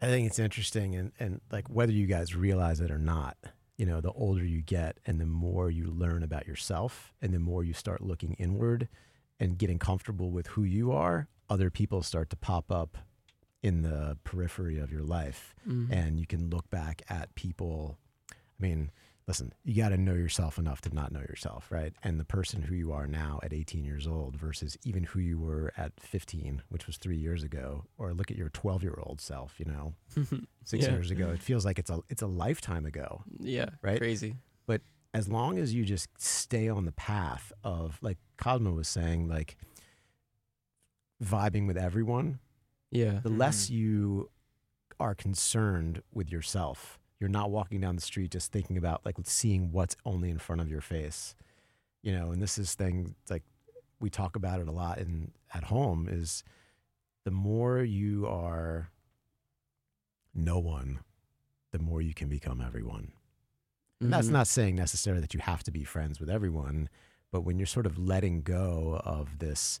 I think it's interesting, and like, whether you guys realize it or not, you know, the older you get and the more you learn about yourself and the more you start looking inward and getting comfortable with who you are, other people start to pop up in the periphery of your life. Mm-hmm. And you can look back at people. I mean, listen, you got to know yourself enough to not know yourself, right? And the person who you are now at 18 years old versus even who you were at 15, which was 3 years ago, or look at your 12-year-old self, you know, 6 years ago. It feels like it's a lifetime ago. Yeah, right? Crazy. But as long as you just stay on the path of, like Cosmo was saying, like, vibing with everyone, yeah. The less you are concerned with yourself, you're not walking down the street just thinking about, like, seeing what's only in front of your face, you know. And this is thing, like, we talk about it a lot in at home, is the more you are no one, the more you can become everyone. Mm-hmm. That's not saying necessarily that you have to be friends with everyone, but when you're sort of letting go of this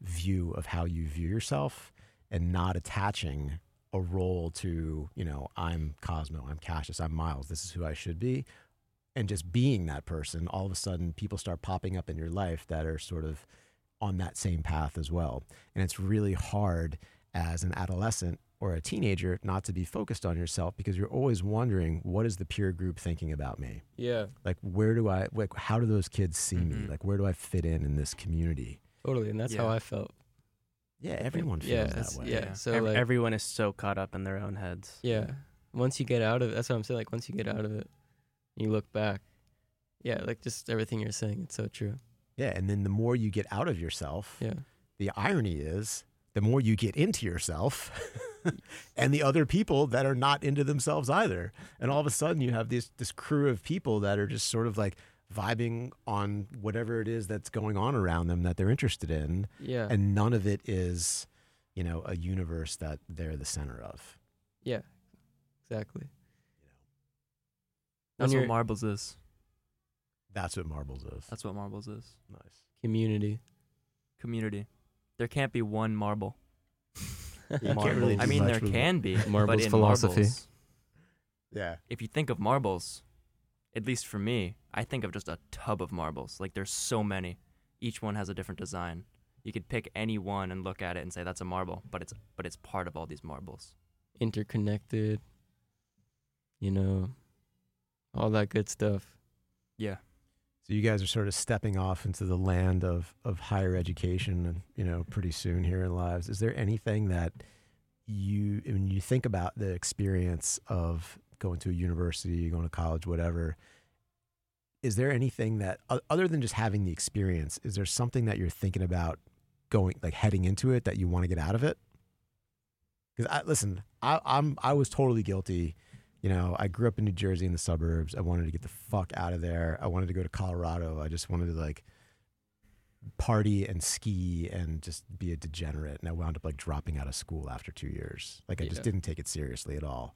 view of how you view yourself and not attaching a role to, you know, I'm Cosmo, I'm Cassius, I'm Miles, this is who I should be. And just being that person, all of a sudden people start popping up in your life that are sort of on that same path as well. And it's really hard as an adolescent or a teenager not to be focused on yourself, because you're always wondering, what is the peer group thinking about me? Yeah. Like, where do I, like, how do those kids see me? Like, where do I fit in this community? Totally. And that's how I felt. Yeah. Everyone feels that way. Yeah. So everyone is so caught up in their own heads. Yeah. Once you get out of it, that's what I'm saying. Like, once you get out of it, you look back. Yeah. Like, just everything you're saying. It's so true. Yeah. And then the more you get out of yourself, the irony is, the more you get into yourself and the other people that are not into themselves either. And all of a sudden you have this crew of people that are just sort of like vibing on whatever it is that's going on around them that they're interested in. Yeah. And none of it is, you know, a universe that they're the center of. Yeah, exactly. You know. That's what marbles is. That's what marbles is. That's what marbles is. Nice. Community. There can't be one marble. Really, I mean, there can be. Marbles philosophy. Marbles, yeah. If you think of marbles, at least for me, I think of just a tub of marbles. Like, there's so many. Each one has a different design. You could pick any one and look at it and say, that's a marble. But it's part of all these marbles. Interconnected. You know, all that good stuff. Yeah. So you guys are sort of stepping off into the land of higher education, and, you know, pretty soon here in lives. Is there anything that you, when you think about the experience of going to a university, going to college, whatever, is there anything that, other than just having the experience, is there something that you're thinking about going, like, heading into it that you want to get out of it? Because I was totally guilty. You know, I grew up in New Jersey in the suburbs. I wanted to get the fuck out of there. I wanted to go to Colorado. I just wanted to, like, party and ski and just be a degenerate. And I wound up, like, dropping out of school after 2 years. Like, I just didn't take it seriously at all.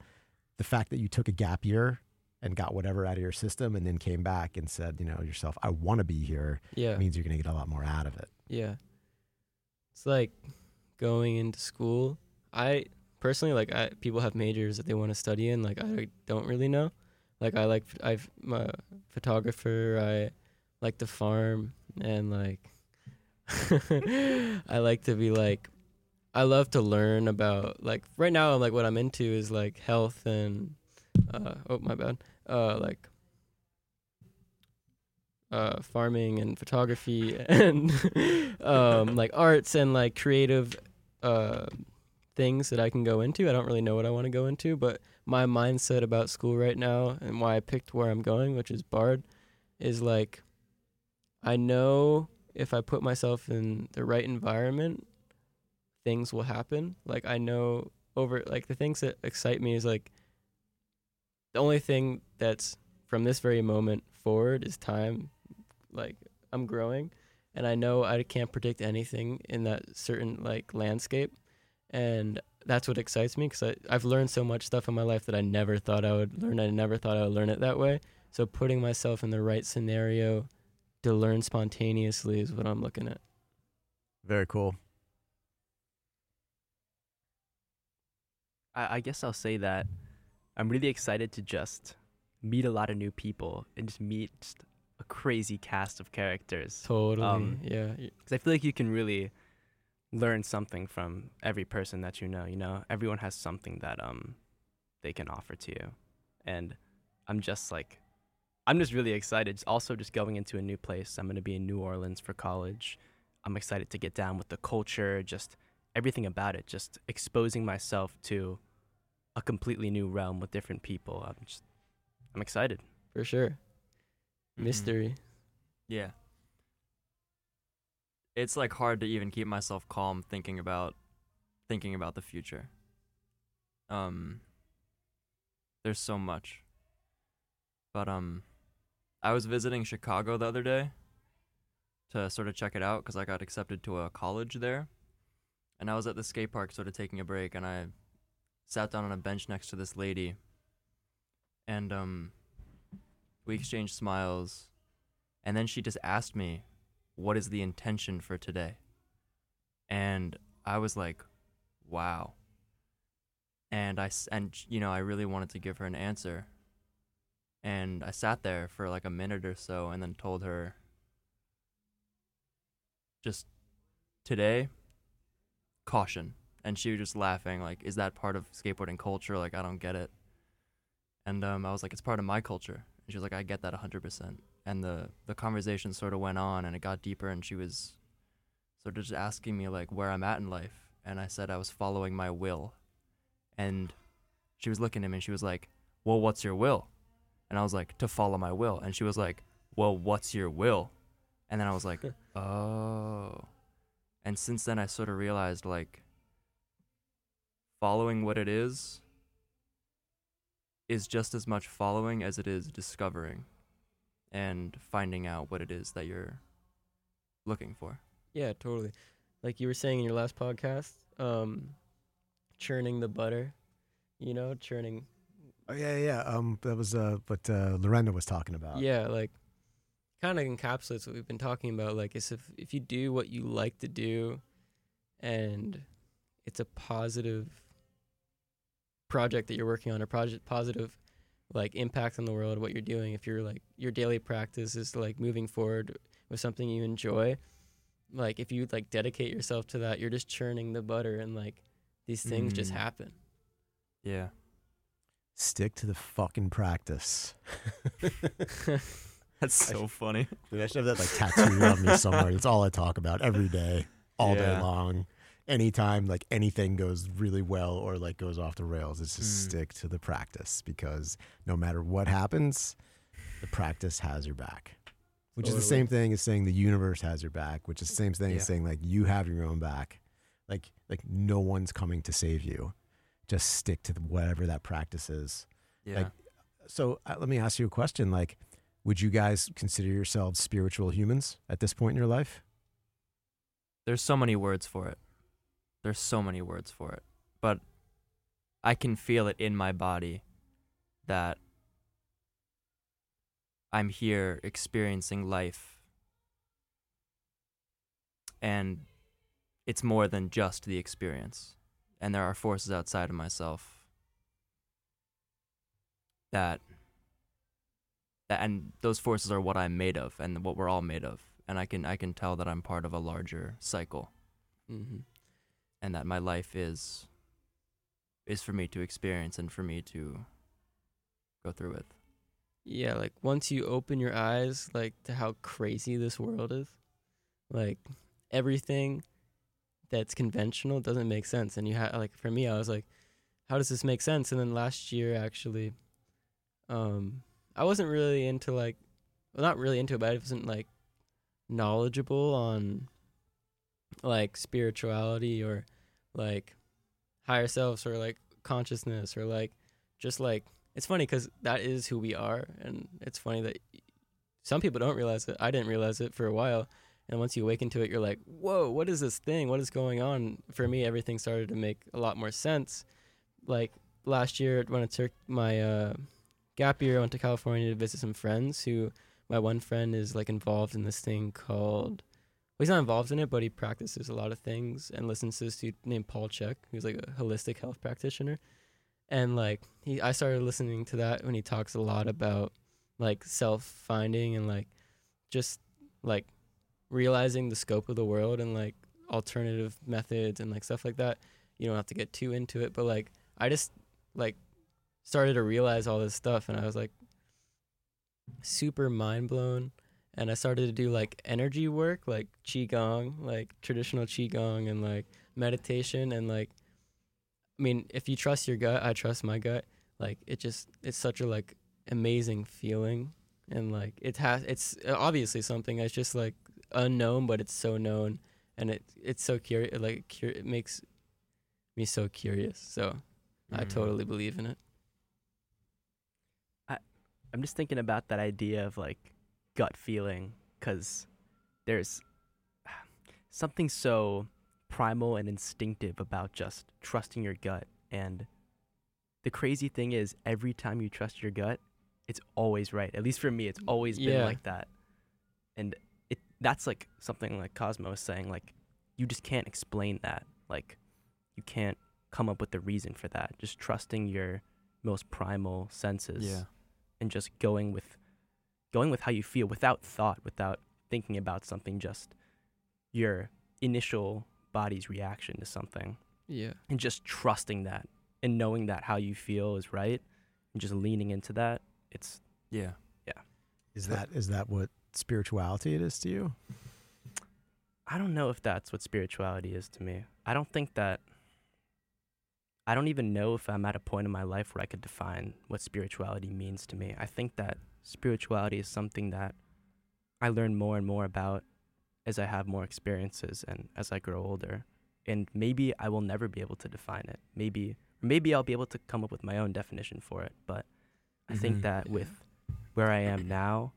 The fact that you took a gap year and got whatever out of your system and then came back and said, you know, yourself, I want to be here, means you're going to get a lot more out of it. Yeah. It's like going into school. Personally, like, people have majors that they want to study in. Like, I don't really know. Like, I'm a photographer. I like to farm, and, like, I like to be, like, I love to learn about, like, right now I'm, like, what I'm into is, like, health and, farming and photography and, like, arts and, like, creative, things that I can go into. I don't really know what I want to go into, but my mindset about school right now and why I picked where I'm going, which is Bard, is like, I know if I put myself in the right environment, things will happen. Like, I know over, like, the things that excite me is, like, the only thing that's from this very moment forward is time. Like, I'm growing, and I know I can't predict anything in that certain, like, landscape. And that's what excites me, because I've learned so much stuff in my life that I never thought I would learn. I never thought I would learn it that way. So putting myself in the right scenario to learn spontaneously is what I'm looking at. Very cool. I guess I'll say that I'm really excited to just meet a lot of new people and just meet a crazy cast of characters. Totally, yeah. Because I feel like you can really learn something from every person that you know, everyone has something that they can offer to you. And I'm just really excited. It's also just going into a new place. I'm going to be in New Orleans for college. I'm excited to get down with the culture, just everything about it, just exposing myself to a completely new realm with different people. I'm excited. For sure. Mystery. Yeah. It's, like, hard to even keep myself calm thinking about the future. There's so much. But I was visiting Chicago the other day to sort of check it out, because I got accepted to a college there. And I was at the skate park sort of taking a break, and I sat down on a bench next to this lady. And we exchanged smiles. And then she just asked me, what is the intention for today? And I was like, wow. And I really wanted to give her an answer. And I sat there for like a minute or so and then told her, just today, caution. And she was just laughing, like, is that part of skateboarding culture? Like, I don't get it. And I was like, it's part of my culture. And she was like, I get that 100%. And the conversation sort of went on and it got deeper, and she was sort of just asking me like where I'm at in life. And I said I was following my will. And she was looking at me and she was like, well, what's your will? And I was like, to follow my will. And she was like, well, what's your will? And then I was like, oh. And since then I sort of realized like following what it is just as much following as it is discovering and finding out what it is that you're looking for. Yeah, totally. Like you were saying in your last podcast, churning the butter, you know, churning. Oh, yeah. That was what Lorena was talking about. Yeah, like kind of encapsulates what we've been talking about. Like it's if you do what you like to do and it's a positive project that you're working on, or positive like impact on the world, what you're doing, if you're like your daily practice is like moving forward with something you enjoy, like if you like dedicate yourself to that, you're just churning the butter and like these things just happen. Yeah. Stick to the fucking practice. That's so funny. Dude, I should have that like tattooed on me somewhere. That's all I talk about every day, all day long. Anytime like anything goes really well or like goes off the rails, it's just stick to the practice, because no matter what happens, the practice has your back. Which totally. Is the same thing as saying the universe has your back, which is the same thing as saying like you have your own back. Like no one's coming to save you. Just stick to whatever that practice is. Yeah. Like, so let me ask you a question. Like, would you guys consider yourselves spiritual humans at this point in your life? There's so many words for it. But I can feel it in my body that I'm here experiencing life. And it's more than just the experience. And there are forces outside of myself that and those forces are what I'm made of and what we're all made of. And I can tell that I'm part of a larger cycle. Mm-hmm. And that my life is for me to experience and for me to go through with. Yeah, like once you open your eyes like to how crazy this world is, like everything that's conventional doesn't make sense. And you have, like, for me, I was like, how does this make sense? And then last year, actually, I wasn't really into like, well, not really into it, but I wasn't like knowledgeable on like spirituality or like higher selves or like consciousness or like, just like, it's funny because that is who we are. And it's funny that some people don't realize it. I didn't realize it for a while. And once you awaken to it, you're like, whoa, what is this thing? What is going on? For me, everything started to make a lot more sense. Like last year, when I took my gap year, I went to California to visit some friends who, my one friend is like involved in this thing called, well, he's not involved in it, but he practices a lot of things and listens to this dude named Paul Check, who's like a holistic health practitioner. And like, I started listening to that when he talks a lot about like self-finding and like just like, realizing the scope of the world and like alternative methods and like stuff like that. You don't have to get too into it, but like I just like started to realize all this stuff, and I was like super mind blown. And I started to do like energy work, like Qigong, like traditional Qigong, and like meditation. And like, I mean, if you trust your gut, I trust my gut. Like it's such a like amazing feeling, and like it's obviously something that's just like unknown, but it's so known, and it's so curious. Like it makes me so curious. So I totally believe in it. I'm just thinking about that idea of like gut feeling, because there's something so primal and instinctive about just trusting your gut. And the crazy thing is, every time you trust your gut, it's always right. At least for me, it's always been like that. And that's like something like Cosmo was saying, like you just can't explain that. Like, you can't come up with the reason for that. Just trusting your most primal senses, and just going with how you feel without thought, without thinking about something, just your initial body's reaction to something. Yeah. And just trusting that and knowing that how you feel is right and just leaning into that. It's Is that what spirituality it is to you? I don't know if that's what spirituality is to me. I don't even know if I'm at a point in my life where I could define what spirituality means to me. I think that spirituality is something that I learn more and more about as I have more experiences and as I grow older. And maybe I will never be able to define it. Maybe I'll be able to come up with my own definition for it. But I think that with where I am now,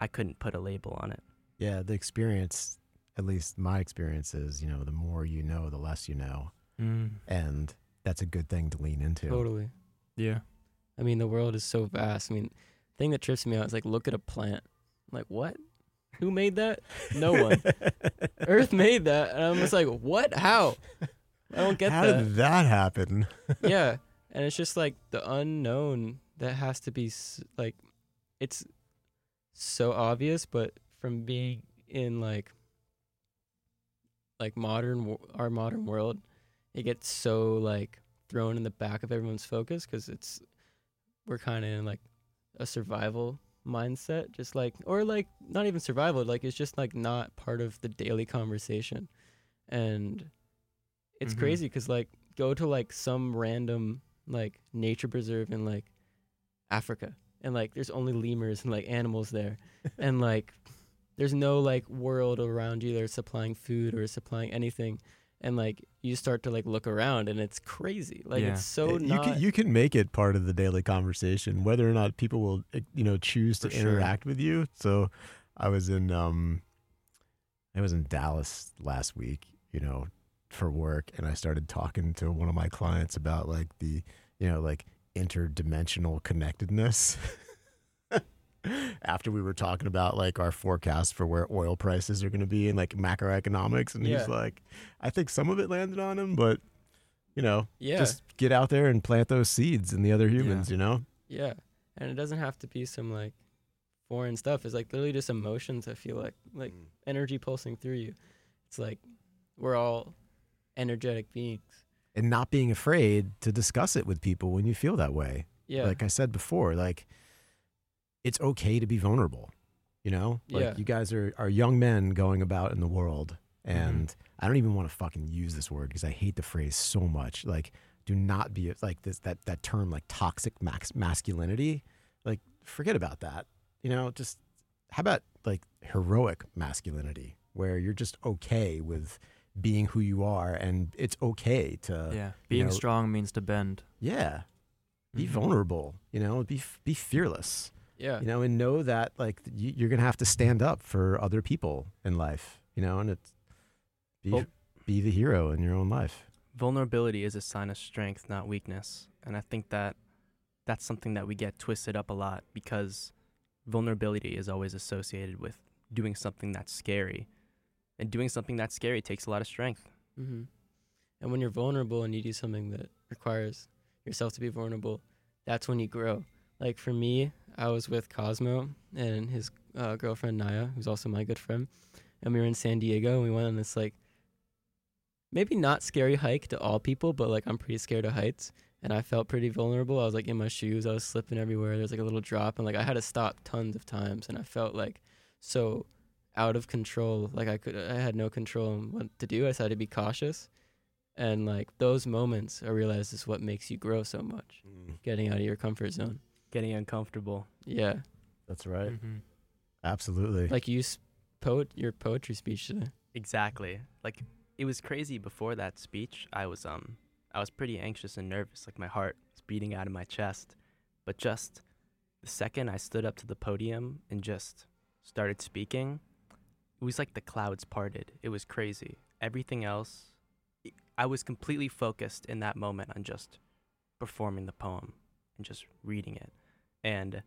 I couldn't put a label on it. Yeah, the experience, at least my experience is, the more you know, the less you know. Mm. And that's a good thing to lean into. Totally. Yeah. I mean, the world is so vast. I mean, the thing that trips me out is like, look at a plant. I'm like, what? Who made that? No one. Earth made that. And I'm just like, what? How? I don't get that. How did that happen? Yeah. And it's just like the unknown that has to be like, it's so obvious, but from being in like our modern world, it gets so, like, thrown in the back of everyone's focus because we're kind of in, like, a survival mindset, just, like, or, like, not even survival, like, it's just, like, not part of the daily conversation. And it's crazy because, like, go to, like, some random, like, nature preserve in, like, Africa, and, like, there's only lemurs and, like, animals there. And, like, there's no, like, world around you that's supplying food or supplying anything. And, like, you start to, like, look around, and it's crazy. Like, it's so not... You can make it part of the daily conversation, whether or not people will, choose to interact with you. So I was in Dallas last week, for work, and I started talking to one of my clients about, like, the, like, interdimensional connectedness. After we were talking about like our forecast for where oil prices are going to be and like macroeconomics, and he's like, I think some of it landed on him, but just get out there and plant those seeds in the other humans, and it doesn't have to be some like foreign stuff. It's like literally just emotions. I feel like energy pulsing through you. It's like we're all energetic beings, and not being afraid to discuss it with people when you feel that way. Yeah, like I said before, like, it's okay to be vulnerable, you guys are young men going about in the world, and I don't even want to fucking use this word because I hate the phrase so much. Like, do not be like this, that term, like toxic masculinity, like forget about that, just how about like heroic masculinity, where you're just okay with being who you are, and it's okay to, being strong means to bend. Yeah. Be vulnerable, be fearless. Yeah. And know that like you're going to have to stand up for other people in life, and it's be the hero in your own life. Vulnerability is a sign of strength, not weakness. And I think that that's something that we get twisted up a lot, because vulnerability is always associated with doing something that's scary. And doing something that's scary takes a lot of strength. Mm-hmm. And when you're vulnerable and you do something that requires yourself to be vulnerable, that's when you grow. Like for me, I was with Cosmo and his girlfriend Naya, who's also my good friend, and we were in San Diego, and we went on this like maybe not scary hike to all people, but like I'm pretty scared of heights, and I felt pretty vulnerable. I was like in my shoes, I was slipping everywhere. There's like a little drop, and like I had to stop tons of times, and I felt like so out of control. Like I had no control on what to do. I decided to be cautious, and like those moments, I realized is what makes you grow so much. Getting out of your comfort zone. Getting uncomfortable. Yeah. That's right. Mm-hmm. Absolutely. Like you your poetry speech today. Exactly. Like it was crazy before that speech. I was pretty anxious and nervous. Like my heart was beating out of my chest. But just the second I stood up to the podium and just started speaking, it was like the clouds parted. It was crazy. Everything else, I was completely focused in that moment on just performing the poem and just reading it. And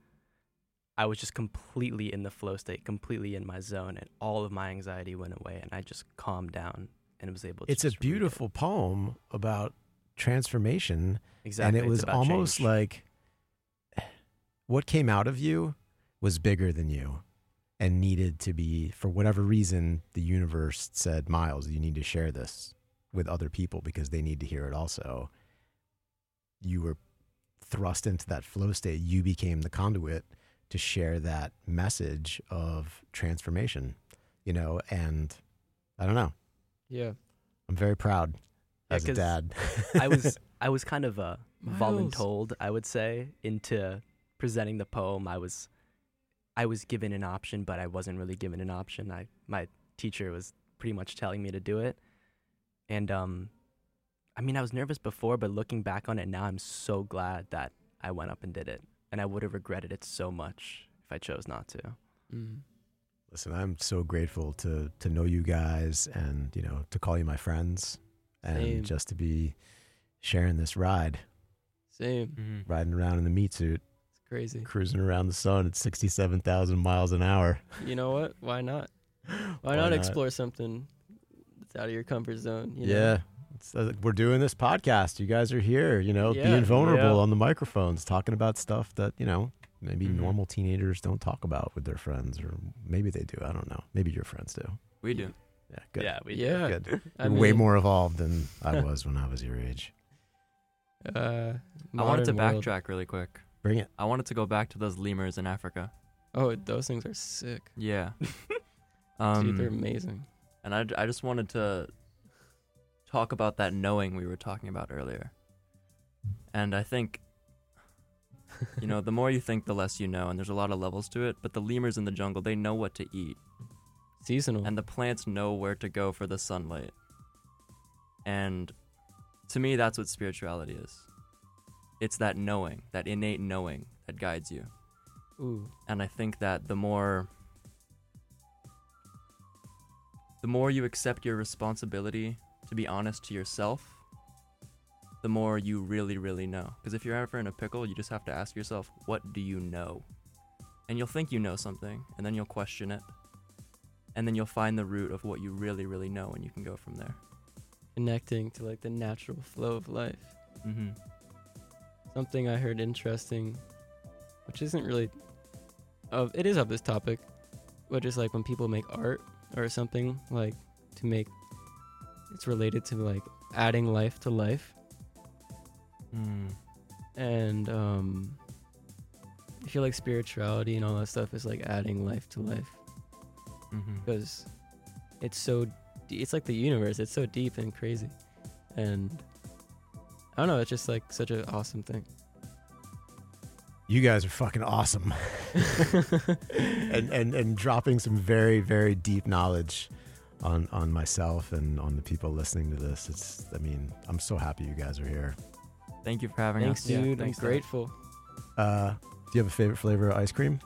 I was just completely in the flow state, completely in my zone, and all of my anxiety went away, and I just calmed down. and was able to. It's a beautiful poem about transformation. Exactly. And it was almost change. Like what came out of you was bigger than you and needed to be, for whatever reason, the universe said, Miles, you need to share this with other people because they need to hear it also. You were thrust into that flow state. You became the conduit to share that message of transformation, you know, and I don't know. Yeah. I'm very proud as a dad. I was kind of voluntold, I would say, into presenting the poem. I was given an option, but I wasn't really given an option. My teacher was pretty much telling me to do it. And I mean, I was nervous before, but looking back on it now, I'm so glad that I went up and did it. And I would have regretted it so much if I chose not to. Mm-hmm. Listen, I'm so grateful to know you guys and, you know, to call you my friends. Same. And just to be sharing this ride. Same. Mm-hmm. Riding around in the meat suit. It's crazy. Cruising around the sun at 67,000 miles an hour. You know what? Why not? Why not explore something that's out of your comfort zone? You know? Yeah. We're doing this podcast. You guys are here, you know, being vulnerable on the microphones, talking about stuff that, you know, maybe normal teenagers don't talk about with their friends, or maybe they do. I don't know. Maybe your friends do. We do. Yeah, good. Yeah, we do. Good. You're way more evolved than I was when I was your age. I wanted to backtrack really quick. Bring it. I wanted to go back to those lemurs in Africa. Oh, those things are sick. Yeah. Dude, they're amazing. And I just wanted to talk about that knowing we were talking about earlier. And I think, you know, the more you think, the less you know, and there's a lot of levels to it, but the lemurs in the jungle, they know what to eat. Seasonal. And the plants know where to go for the sunlight. And to me, that's what spirituality is. It's that knowing, that innate knowing that guides you. Ooh. And I think that the more you accept your responsibility to be honest to yourself, the more you really, really know. Because if you're ever in a pickle, you just have to ask yourself, what do you know? And you'll think you know something, and then you'll question it. And then you'll find the root of what you really, really know, and you can go from there. Connecting to, like, the natural flow of life. Mm-hmm. Something I heard interesting, which isn't really... it is of this topic, but just, like, when people make art or something, like, to make... It's related to, like, adding life to life. Mm. And I feel like spirituality and all that stuff is, like, adding life to life. Mm-hmm. Because it's like the universe. It's so deep and crazy. And I don't know. It's just, like, such an awesome thing. You guys are fucking awesome. and dropping some very, very deep knowledge on myself and on the people listening to this. It's, I mean, I'm so happy you guys are here. Thank you for having us. Dude. Yeah, thanks, dude. I'm grateful. Do you have a favorite flavor of ice cream?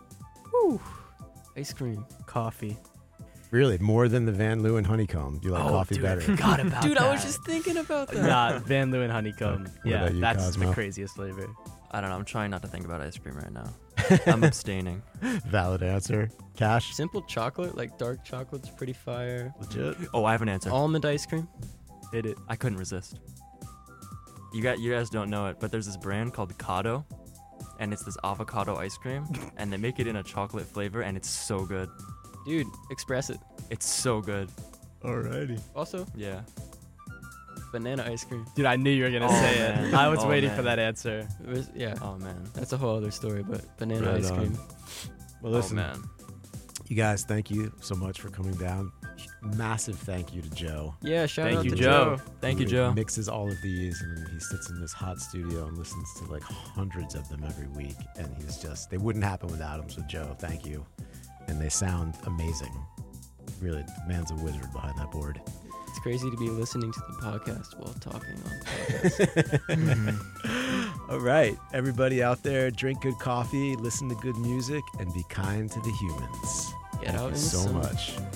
Woo! Ice cream. Coffee. Really? More than the Van Leeuwen honeycomb? You like coffee better? I forgot about that. Dude, I was just thinking about that. Nah, Van Leeuwen honeycomb. Yeah, that's Cosmo? The craziest flavor. I don't know. I'm trying not to think about ice cream right now. I'm abstaining. Valid answer. Cash? Simple chocolate, like dark chocolate's pretty fire. Legit. Oh, I have an answer. Almond ice cream? Hit it. I couldn't resist. You guys don't know it, but there's this brand called Kyoto, and it's this avocado ice cream, and they make it in a chocolate flavor, and it's so good. Dude, express it. It's so good. Alrighty. Also? Yeah. Banana ice cream. Dude, I knew you were going to say it. I was waiting for that answer. Yeah. Oh, man. That's a whole other story, but banana ice cream. Well, listen, man. You guys, thank you so much for coming down. Massive thank you to Joe. Yeah, shout out to Joe. Thank you, Joe. He mixes all of these, and he sits in this hot studio and listens to, like, hundreds of them every week, and he's just... They wouldn't happen without him, so Joe, thank you. And they sound amazing. Really, the man's a wizard behind that board. It's crazy to be listening to the podcast while talking on the podcast. Mm-hmm. All right. Everybody out there, drink good coffee, listen to good music, and be kind to the humans. Get out in the sun. Thank you so much.